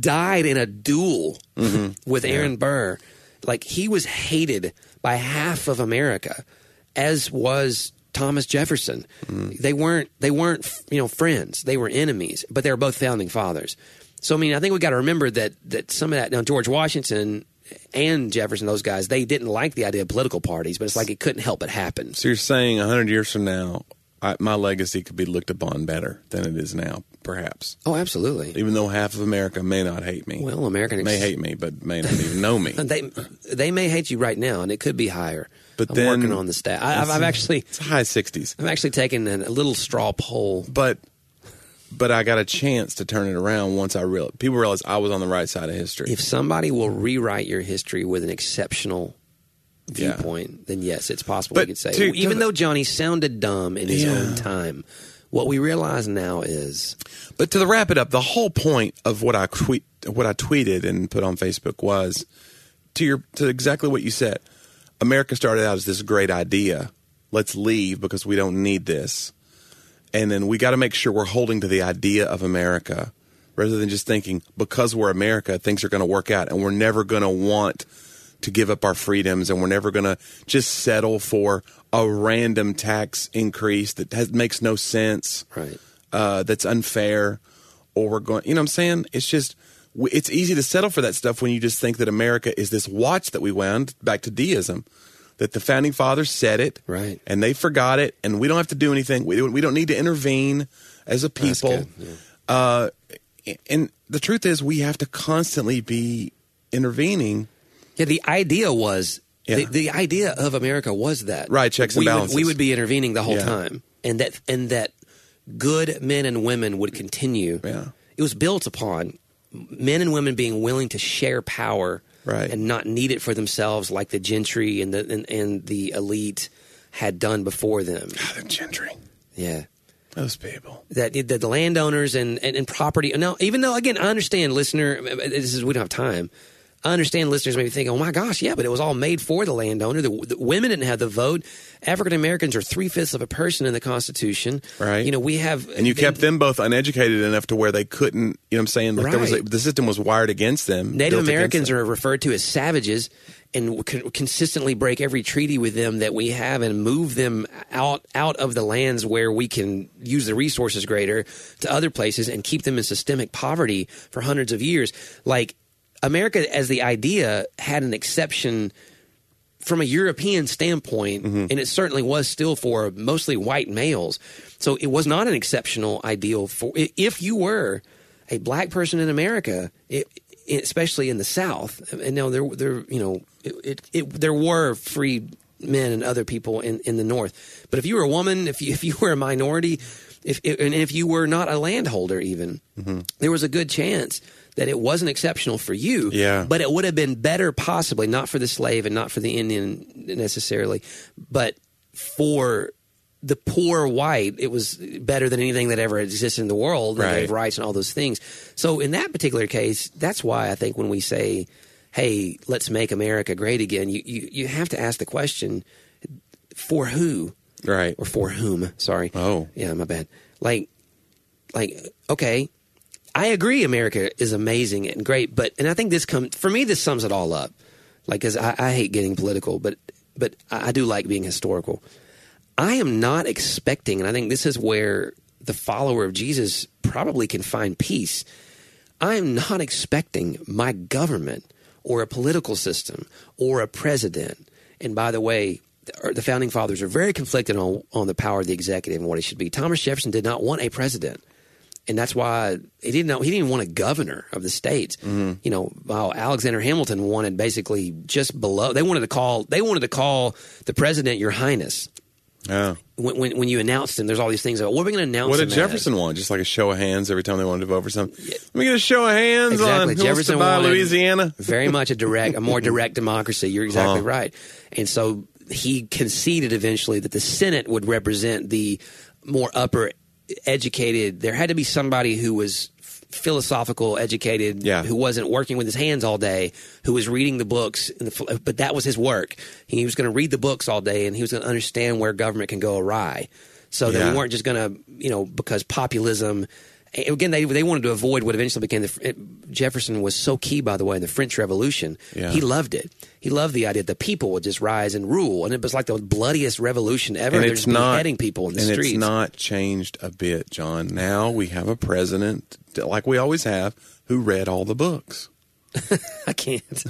died in a duel mm-hmm. with Aaron yeah. Burr. Like he was hated by half of America, as was Thomas Jefferson. Mm. They weren't, they weren't, you know, friends. They were enemies, but they were both Founding Fathers. So, I mean, I think we got to remember that that some of that, now George Washington and Jefferson, those guys, they didn't like the idea of political parties, but it's like it couldn't help but happen. So you're saying one hundred years from now, I, my legacy could be looked upon better than it is now, perhaps. Oh, absolutely. Even though half of America may not hate me. Well, American... Ex- may hate me, but may not even know me. they they may hate you right now, and it could be higher. But I'm then, working on the stat. I, I've, I've actually... It's high sixties. I've actually taken a little straw poll. But... But I got a chance to turn it around once I realized. People realized I was on the right side of history. If somebody will rewrite your history with an exceptional yeah. viewpoint, then yes, it's possible but we could say. To, Even to, though Johnny sounded dumb in his yeah. own time, what we realize now is. But to wrap it up, the whole point of what I tweet, what I tweeted and put on Facebook was to your to exactly what you said. America started out as this great idea. Let's leave because we don't need this. And then we got to make sure we're holding to the idea of America rather than just thinking, because we're America, things are going to work out, and we're never going to want to give up our freedoms, and we're never going to just settle for a random tax increase that has, makes no sense, right? Uh, that's unfair, or we're going, you know what I'm saying? It's just, it's easy to settle for that stuff when you just think that America is this watch that we wound, back to deism, that the founding fathers said it, right? And they forgot it, and we don't have to do anything. We, we don't need to intervene as a people. Yeah. Uh, and the truth is, we have to constantly be intervening. Yeah, the idea was, yeah. the, the idea of America was that. Right, checks and we balances. Would, we would be intervening the whole yeah. time, and that and that good men and women would continue. Yeah. It was built upon men and women being willing to share power right. and not need it for themselves like the gentry and the and, and the elite had done before them. God, the gentry. Yeah. Those people. That, that the landowners and, and, and property. Now, even though, again, I understand, listener, this is we don't have time. I understand listeners may be thinking, oh, my gosh, yeah, but it was all made for the landowner. The, the women didn't have the vote. African-Americans are three-fifths of a person in the Constitution. Right. You know, we have... And you been, kept them both uneducated enough to where they couldn't, you know what I'm saying? Like right. There was a, the system was wired against them. Native Americans them. are referred to as savages and con- consistently break every treaty with them that we have and move them out, out of the lands where we can use the resources greater to other places and keep them in systemic poverty for hundreds of years. Like... America, as the idea, had an exception from a European standpoint, mm-hmm. and it certainly was still for mostly white males. So it was not an exceptional ideal for if you were a black person in America, it, especially in the South. And now there, there, you know, it, it, it, there were free men and other people in, in the North. But if you were a woman, if you, if you were a minority, if and if you were not a landholder, even mm-hmm. there was a good chance that it wasn't exceptional for you, yeah. but it would have been better possibly, not for the slave and not for the Indian necessarily, but for the poor white, it was better than anything that ever existed in the world, right. They gave rights and all those things. So in that particular case, that's why I think when we say, hey, let's make America great again, you, you, you have to ask the question, for who? Right. Or for whom, sorry. Oh. Yeah, my bad. Like, like okay. I agree America is amazing and great, but and I think this comes for me this sums it all up. Like cuz I, I hate getting political, but but I do like being historical. I am not expecting, and I think this is where the follower of Jesus probably can find peace. I am not expecting my government or a political system or a president. And by the way, the founding fathers are very conflicted on on the power of the executive and what it should be. Thomas Jefferson did not want a president. And that's why he didn't know, he didn't want a governor of the states. Mm-hmm. You know, while Alexander Hamilton wanted basically just below. They wanted to call. They wanted to call the president Your Highness. Yeah. When, when, when you announced him, there's all these things about what are we going to announce? What did Jefferson as? want? Just like a show of hands every time they wanted to vote for something. Yeah. We're going to show of hands exactly. on who Jefferson wants to buy Louisiana. Very much a direct, a more direct democracy. You're exactly uh-huh. right. And so he conceded eventually that the Senate would represent the more upper. Educated, there had to be somebody who was philosophical, educated, yeah. who wasn't working with his hands all day, who was reading the books, and the, but that was his work. He was going to read the books all day, and he was going to understand where government can go awry. So yeah. that we weren't just going to, you know, because populism, again, they they wanted to avoid what eventually became the, it, Jefferson was so key, by the way, in the French Revolution. Yeah. He loved it. He loved the idea that the people would just rise and rule, and it was like the bloodiest revolution ever. And it's not beheading people in the and streets. It's not changed a bit, John. Now we have a president, like we always have, who read all the books. I can't.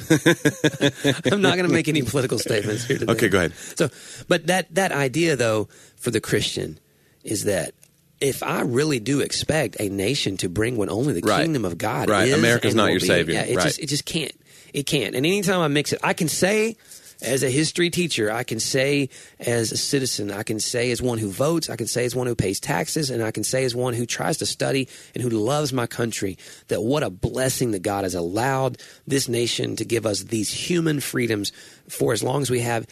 I'm not going to make any political statements here today. Okay, go ahead. So, but that that idea, though, for the Christian, is that if I really do expect a nation to bring when only the right. kingdom of God right. is, America's not your be, savior. Yeah, it right. just it just can't. It can't. And anytime I mix it, I can say as a history teacher, I can say as a citizen, I can say as one who votes, I can say as one who pays taxes, and I can say as one who tries to study and who loves my country, that what a blessing that God has allowed this nation to give us these human freedoms for as long as we have.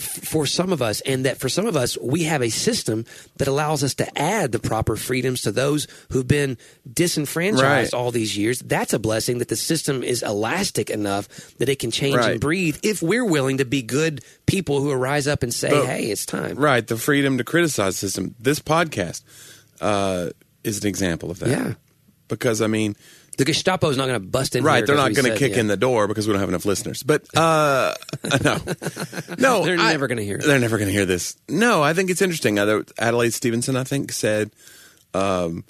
For some of us, and that for some of us, we have a system that allows us to add the proper freedoms to those who've been disenfranchised right. all these years. That's a blessing that the system is elastic enough that it can change right. and breathe if we're willing to be good people who will rise up and say, but, hey, it's time. Right. The freedom to criticize the system. This podcast uh, is an example of that. Yeah. Because, I mean, The Gestapo is not going to bust in. Right, here, they're not going to kick yeah. in the door because we don't have enough listeners. But uh, no, no, they're I, never going to hear. It. They're never going to hear this. No, I think it's interesting. Adelaide Stevenson, I think, said um,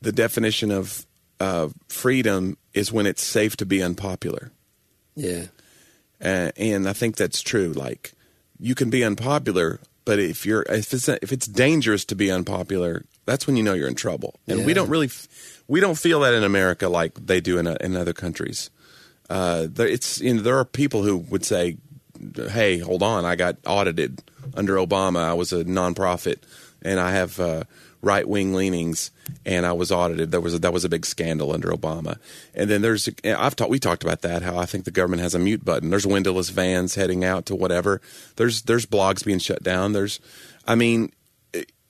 the definition of uh, freedom is when it's safe to be unpopular. Yeah, uh, and I think that's true. Like you can be unpopular, but if you're if it's if it's dangerous to be unpopular, that's when you know you're in trouble. And yeah. we don't really. F- We don't feel that in America like they do in a, in other countries. Uh, there, it's you know, there are people who would say, "Hey, hold on, I got audited under Obama. I was a nonprofit, and I have uh, right wing leanings, and I was audited. There was a, that was a big scandal under Obama." And then there's I've talked we talked about that how I think the government has a mute button. There's windowless vans heading out to whatever. There's there's blogs being shut down. There's I mean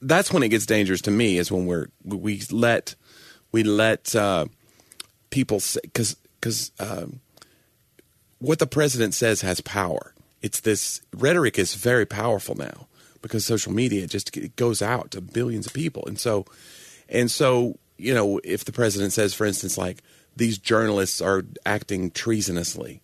that's when it gets dangerous to me is when we're we let. We let uh, people say, because because um, what the president says has power. It's this rhetoric is very powerful now because social media just it goes out to billions of people, and so and so you know if the president says, for instance, like these journalists are acting treasonously,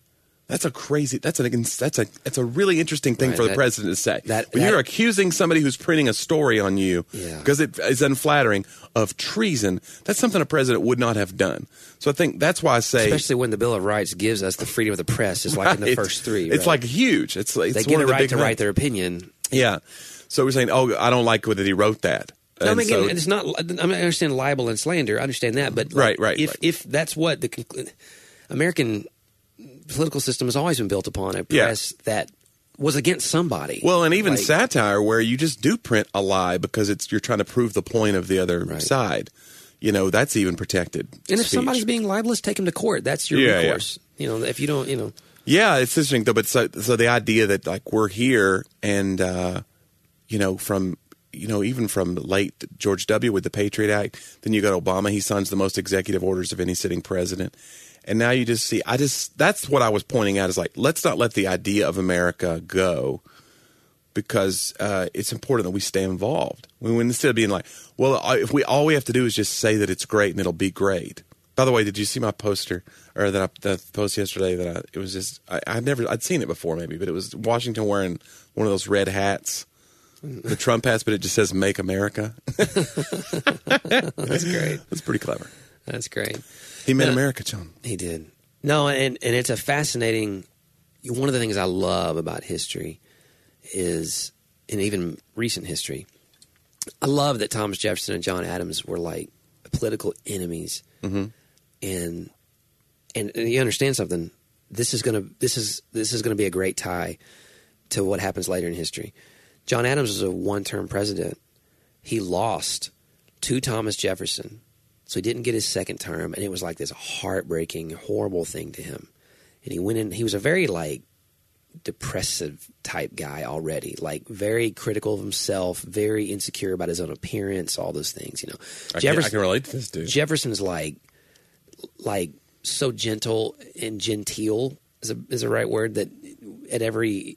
that's a crazy that's an that's a that's a really interesting thing right, for that, the president to say. That, when that, you're accusing somebody who's printing a story on you because yeah. it is unflattering. Of treason, that's something a president would not have done. So I think that's why I say, especially when the Bill of Rights gives us the freedom of the press, is like right. in the first three. Right? It's like huge. It's, it's they get a right to write their opinion. Yeah. So we're saying, oh, I don't like whether he wrote that. No, and I mean, so, and it's not. I mean, I understand libel and slander. I understand that, but like, right, right, if right. if that's what the American political system has always been built upon, a press yeah. that. Was against somebody. Well, and even like, satire where you just do print a lie because it's you're trying to prove the point of the other right. side. You know, that's even protected. And speech. If somebody's being libelous, take them to court. That's your yeah, recourse. Yeah. You know, if you don't, you know. Yeah, it's interesting though. But so, so the idea that like we're here and, uh, you know, from, you know, even from late George W. with the Patriot Act, then you got Obama. He signs the most executive orders of any sitting president. And now you just see, I just, that's what I was pointing out is like, let's not let the idea of America go because uh, it's important that we stay involved. We, we, instead of being like, well, if we, all we have to do is just say that it's great and it'll be great. By the way, did you see my poster or that I, that I posted yesterday that I, it was just, I, I'd never, I'd seen it before maybe, but it was Washington wearing one of those red hats. The Trump hats, but it just says "Make America." That's great. That's pretty clever. That's great. He made now, America, John. He did. No, and, and it's a fascinating – one of the things I love about history is – and even recent history, I love that Thomas Jefferson and John Adams were like political enemies. Mm-hmm. And, and and you understand something. This is gonna this is this is gonna be a great tie to what happens later in history. John Adams was a one-term president. He lost to Thomas Jefferson. So he didn't get his second term, and it was like this heartbreaking, horrible thing to him. And he went in. He was a very like depressive type guy already, like very critical of himself, very insecure about his own appearance, all those things. You know, I, Jefferson, can, I can relate to this dude. Jefferson's like, like so gentle and genteel is a, is the right word that at every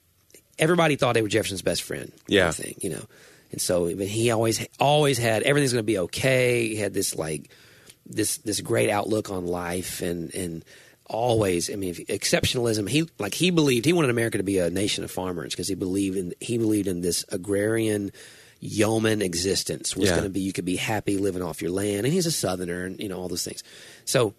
everybody thought they were Jefferson's best friend. Yeah, thing, you know. And so he always always had everything's going to be okay. He had this like this this great outlook on life and and always I mean exceptionalism. He like he believed he wanted America to be a nation of farmers because he believed in he believed in this agrarian yeoman existence was yeah. going to be you could be happy living off your land. And he's a Southerner and you know all those things. So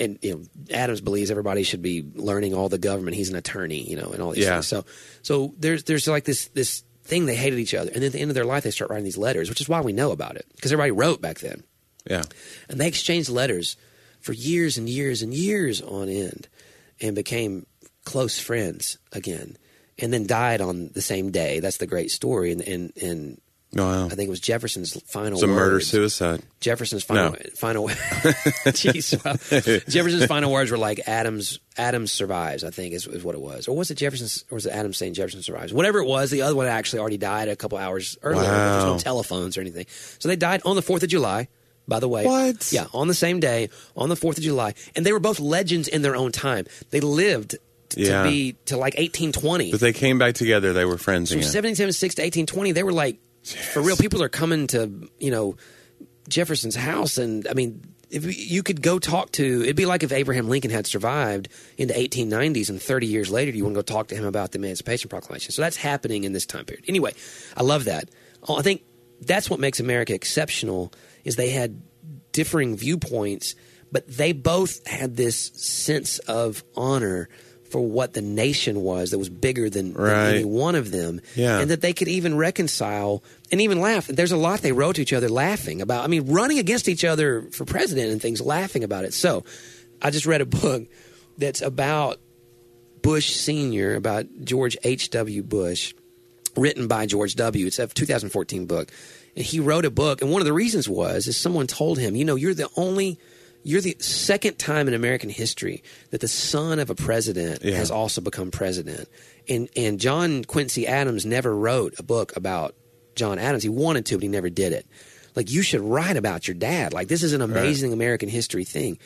and you know Adams believes everybody should be learning all the government. He's an attorney, you know, and all these yeah. things. So so there's there's like this this. thing they hated each other, and then at the end of their life they start writing these letters, which is why we know about it because everybody wrote back then. Yeah, and they exchanged letters for years and years and years on end, and became close friends again, and then died on the same day. That's the great story. And and and wow. I think it was Jefferson's final. It's a murder suicide. Jefferson's final no. final. Jeez, well, Jefferson's final words were like Adams. Adams survives, I think, is, is what it was. Or was it Jefferson's, or was it Adams saying Jefferson survives? Whatever it was, the other one actually already died a couple hours earlier. Wow. There was no telephones or anything. So they died on the fourth of July, by the way. What? Yeah, on the same day, on the fourth of July. And they were both legends in their own time. They lived to yeah. be, to like eighteen twenty. But they came back together, they were friends again. From seventeen seventy-six to eighteen twenty, they were like, yes. for real, people are coming to, you know, Jefferson's house and, I mean, if you could go talk to, it'd be like if Abraham Lincoln had survived in the eighteen nineties and thirty years later you want to go talk to him about the Emancipation Proclamation. So that's happening in this time period. Anyway, I love that. I think that's what makes America exceptional is they had differing viewpoints, but they both had this sense of honor for what the nation was that was bigger than, right. than any one of them, yeah. and that they could even reconcile and even laugh. There's a lot they wrote to each other laughing about. I mean, running against each other for president and things, laughing about it. So I just read a book that's about Bush Senior, about George H W. Bush, written by George W. It's a two thousand fourteen book. And he wrote a book, and one of the reasons was is someone told him, you know, you're the only – you're the second time in American history that the son of a president yeah. has also become president. And and John Quincy Adams never wrote a book about John Adams. He wanted to, but he never did it. Like, you should write about your dad. Like, this is an amazing right. American history thing.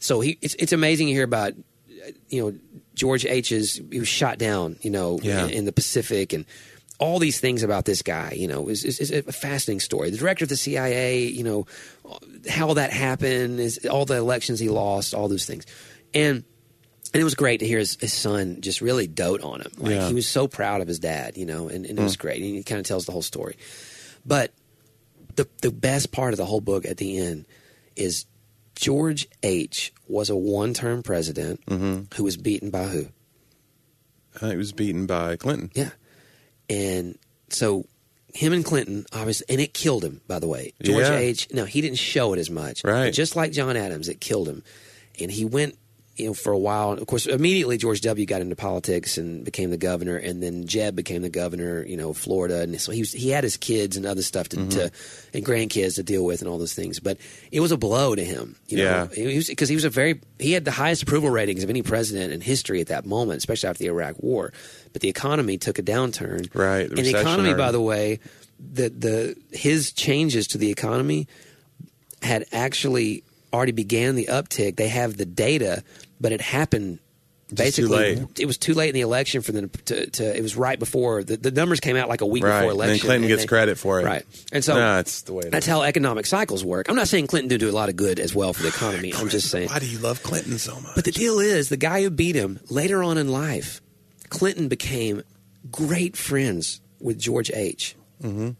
So he, it's it's amazing to hear about, you know, George H's, he was shot down, you know, yeah. in, in the Pacific, and all these things about this guy, you know, is, is, is a fascinating story. The director of the C I A, you know, how that happened, is all the elections he lost, all those things. And and it was great to hear his, his son just really dote on him. Like, yeah. he was so proud of his dad, you know, and, and it mm. was great. And he kind of tells the whole story. But the the best part of the whole book at the end is George H. was a one-term president mm-hmm. who was beaten by who? Uh, he was beaten by Clinton. Yeah. And so him and Clinton, obviously, and it killed him, by the way. George yeah. H., no, he didn't show it as much. Right. But just like John Adams, it killed him. And he went, you know, for a while. And of course, immediately George W. got into politics and became the governor. And then Jeb became the governor, you know, of Florida. And so he was, he had his kids and other stuff to, mm-hmm. to and grandkids to deal with and all those things. But it was a blow to him. You know? Yeah. Because he was a very – he had the highest approval ratings of any president in history at that moment, especially after the Iraq War. But the economy took a downturn. Right. The and the economy, or... by the way, the the his changes to the economy had actually already began the uptick. They have the data, but it happened basically. It was too late in the election for them to. to it was right before the, the numbers came out, like a week right. before election. And then Clinton and gets they, credit for it. Right. And so nah, that's, the way that's how economic cycles work. I'm not saying Clinton didn't do a lot of good as well for the economy. Clinton, I'm just saying. Why do you love Clinton so much? But the deal is, the guy who beat him later on in life, Clinton became great friends with George H. Mm-hmm.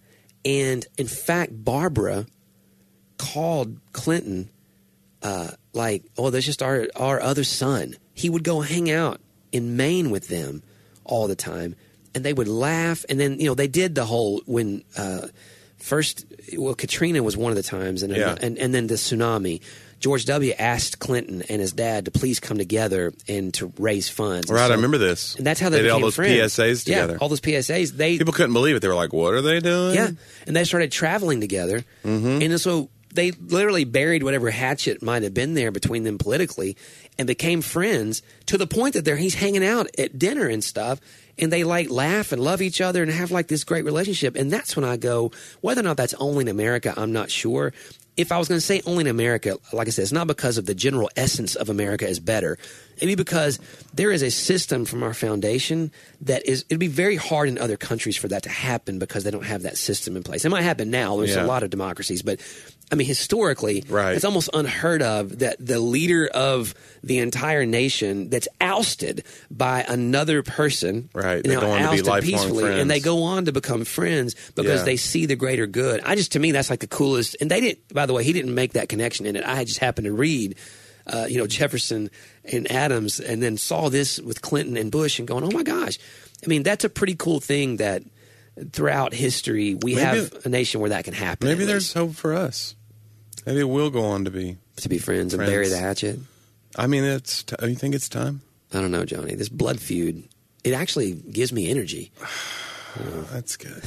And, in fact, Barbara called Clinton uh, like, oh, that's just our, our other son. He would go hang out in Maine with them all the time, and they would laugh. And then, you know, they did the whole when uh, first – well, Katrina was one of the times, and, yeah. and, and then the tsunami – George W. asked Clinton and his dad to please come together and to raise funds. Right, so, I remember this. And that's how they, they did all those friends. P S As together. Yeah, all those P S As. They people couldn't believe it. They were like, "What are they doing?" Yeah, and they started traveling together, mm-hmm. and so they literally buried whatever hatchet might have been there between them politically, and became friends to the point that they're he's hanging out at dinner and stuff. And they like laugh and love each other and have like this great relationship. And that's when I go, whether or not that's only in America, I'm not sure. If I was going to say only in America, like I said, it's not because of the general essence of America is better. It'd be because there is a system from our foundation that is – it'd be very hard in other countries for that to happen because they don't have that system in place. It might happen now. There's yeah. a lot of democracies. But, I mean, historically, right. it's almost unheard of that the leader of the entire nation that's ousted by another person – right. They're going to be lifelong peacefully, friends. And they go on to become friends because yeah. they see the greater good. I just – to me, that's like the coolest – and they didn't – by the way, he didn't make that connection in it. I just happened to read – Uh, you know, Jefferson and Adams, and then saw this with Clinton and Bush and going, oh, my gosh. I mean, that's a pretty cool thing that throughout history we maybe, have a nation where that can happen. Maybe there's hope for us. Maybe it will go on to be – To be friends, friends. And bury the hatchet. I mean, it's t- you think it's time? I don't know, Johnny. This blood feud, it actually gives me energy. Oh, that's good.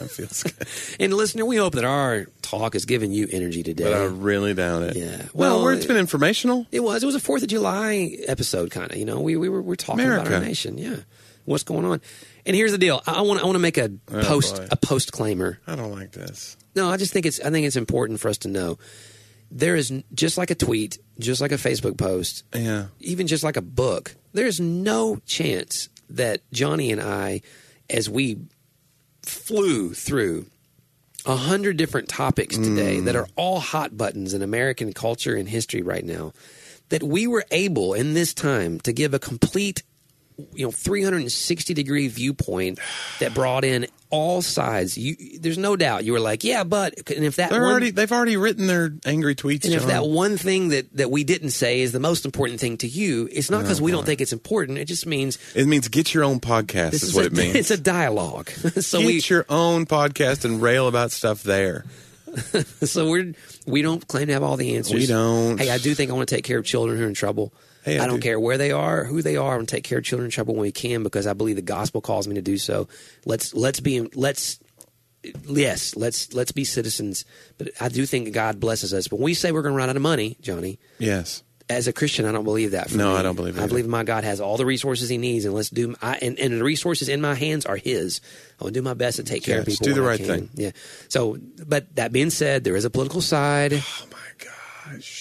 That feels good. And listener, we hope that our talk has given you energy today. But I really doubt it. Yeah. Well, well it's been informational. It was. It was a Fourth of July episode, kind of. You know, we we were we're talking America. About our nation. Yeah. What's going on? And here's the deal. I want I want to make a oh, post boy. a postclaimer. I don't like this. No, I just think it's I think it's important for us to know. There is, just like a tweet, just like a Facebook post, yeah, even just like a book, there is no chance that Johnny and I, as we flew through a hundred different topics today mm. that are all hot buttons in American culture and history right now, that we were able in this time to give a complete, you know, three hundred sixty degree viewpoint that brought in all sides. You, there's no doubt you were like, yeah, but and if that one, already, they've already written their angry tweets. And John. If that one thing that, that we didn't say is the most important thing to you, it's not because no, we don't think it's important. It just means it means get your own podcast is, is what a, it means. It's a dialogue. so get we, your own podcast and rail about stuff there. so we're we don't claim to have all the answers. We don't. Hey, I do think I want to take care of children who are in trouble. Hey, I, I don't do. care where they are, who they are, and take care of children in trouble when we can, because I believe the gospel calls me to do so. Let's let's be let's yes let's let's be citizens. But I do think God blesses us. But when we say we're going to run out of money, Johnny. Yes. As a Christian, I don't believe that. For no, me. I don't believe that. I believe my God has all the resources he needs, and let's do. I, and, and the resources in my hands are his. I will do my best to take care yes, of people. Do the right thing. Yeah. So, but that being said, there is a political side. Oh my God.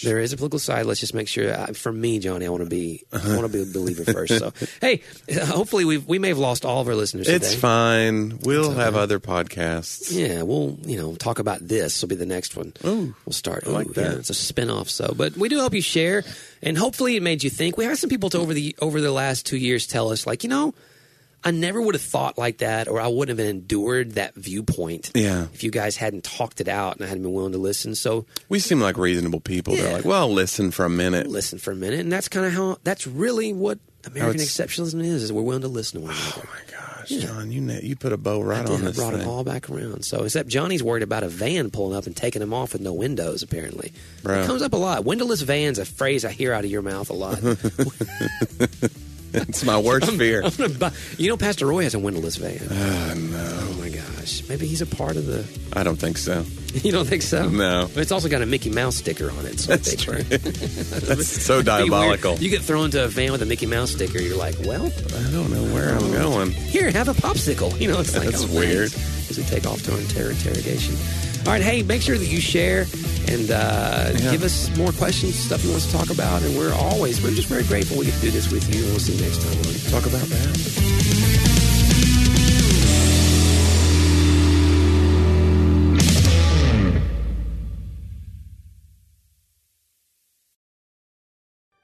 There is a political side. Let's just make sure. I, for me, Johnny, I want to be. I want to be a believer first. So, hey, hopefully we we may have lost all of our listeners. It's today. fine. We'll have other podcasts. Yeah, we'll you know talk about this. Will be the next one. Ooh, we'll start. I like Ooh, that. Yeah, it's a spinoff. So, but we do hope you share, and hopefully it made you think. We had some people to over the over the last two years tell us like you know. I never would have thought like that, or I wouldn't have endured that viewpoint yeah. if you guys hadn't talked it out and I hadn't been willing to listen. So we seem like reasonable people. Yeah. They're like, well, listen for a minute. Listen for a minute. And that's kind of how – that's really what American oh, exceptionalism is, is we're willing to listen to one another. Oh, my gosh, yeah. John, you you put a bow right I did, on this I brought thing. It all back around. So except Johnny's worried about a van pulling up and taking him off with no windows, apparently. Bro. It comes up a lot. Windowless van's a phrase I hear out of your mouth a lot. It's my worst I'm, fear. I'm gonna buy, you know, Pastor Roy has a windowless van. Oh, no. Oh, my gosh. Maybe he's a part of the... I don't think so. You don't think so? No. But it's also got a Mickey Mouse sticker on it. So That's true. That's so diabolical. You get thrown into a van with a Mickey Mouse sticker, you're like, well... I don't know where I'm going. Here, have a popsicle. You know, it's like... That's oh, weird. As we take off to our inter- interrogation. All right, hey, make sure that you share and uh, yeah. give us more questions, stuff you want to talk about. And we're always, we're just very grateful we get to do this with you. And we'll see you next time when we talk about that.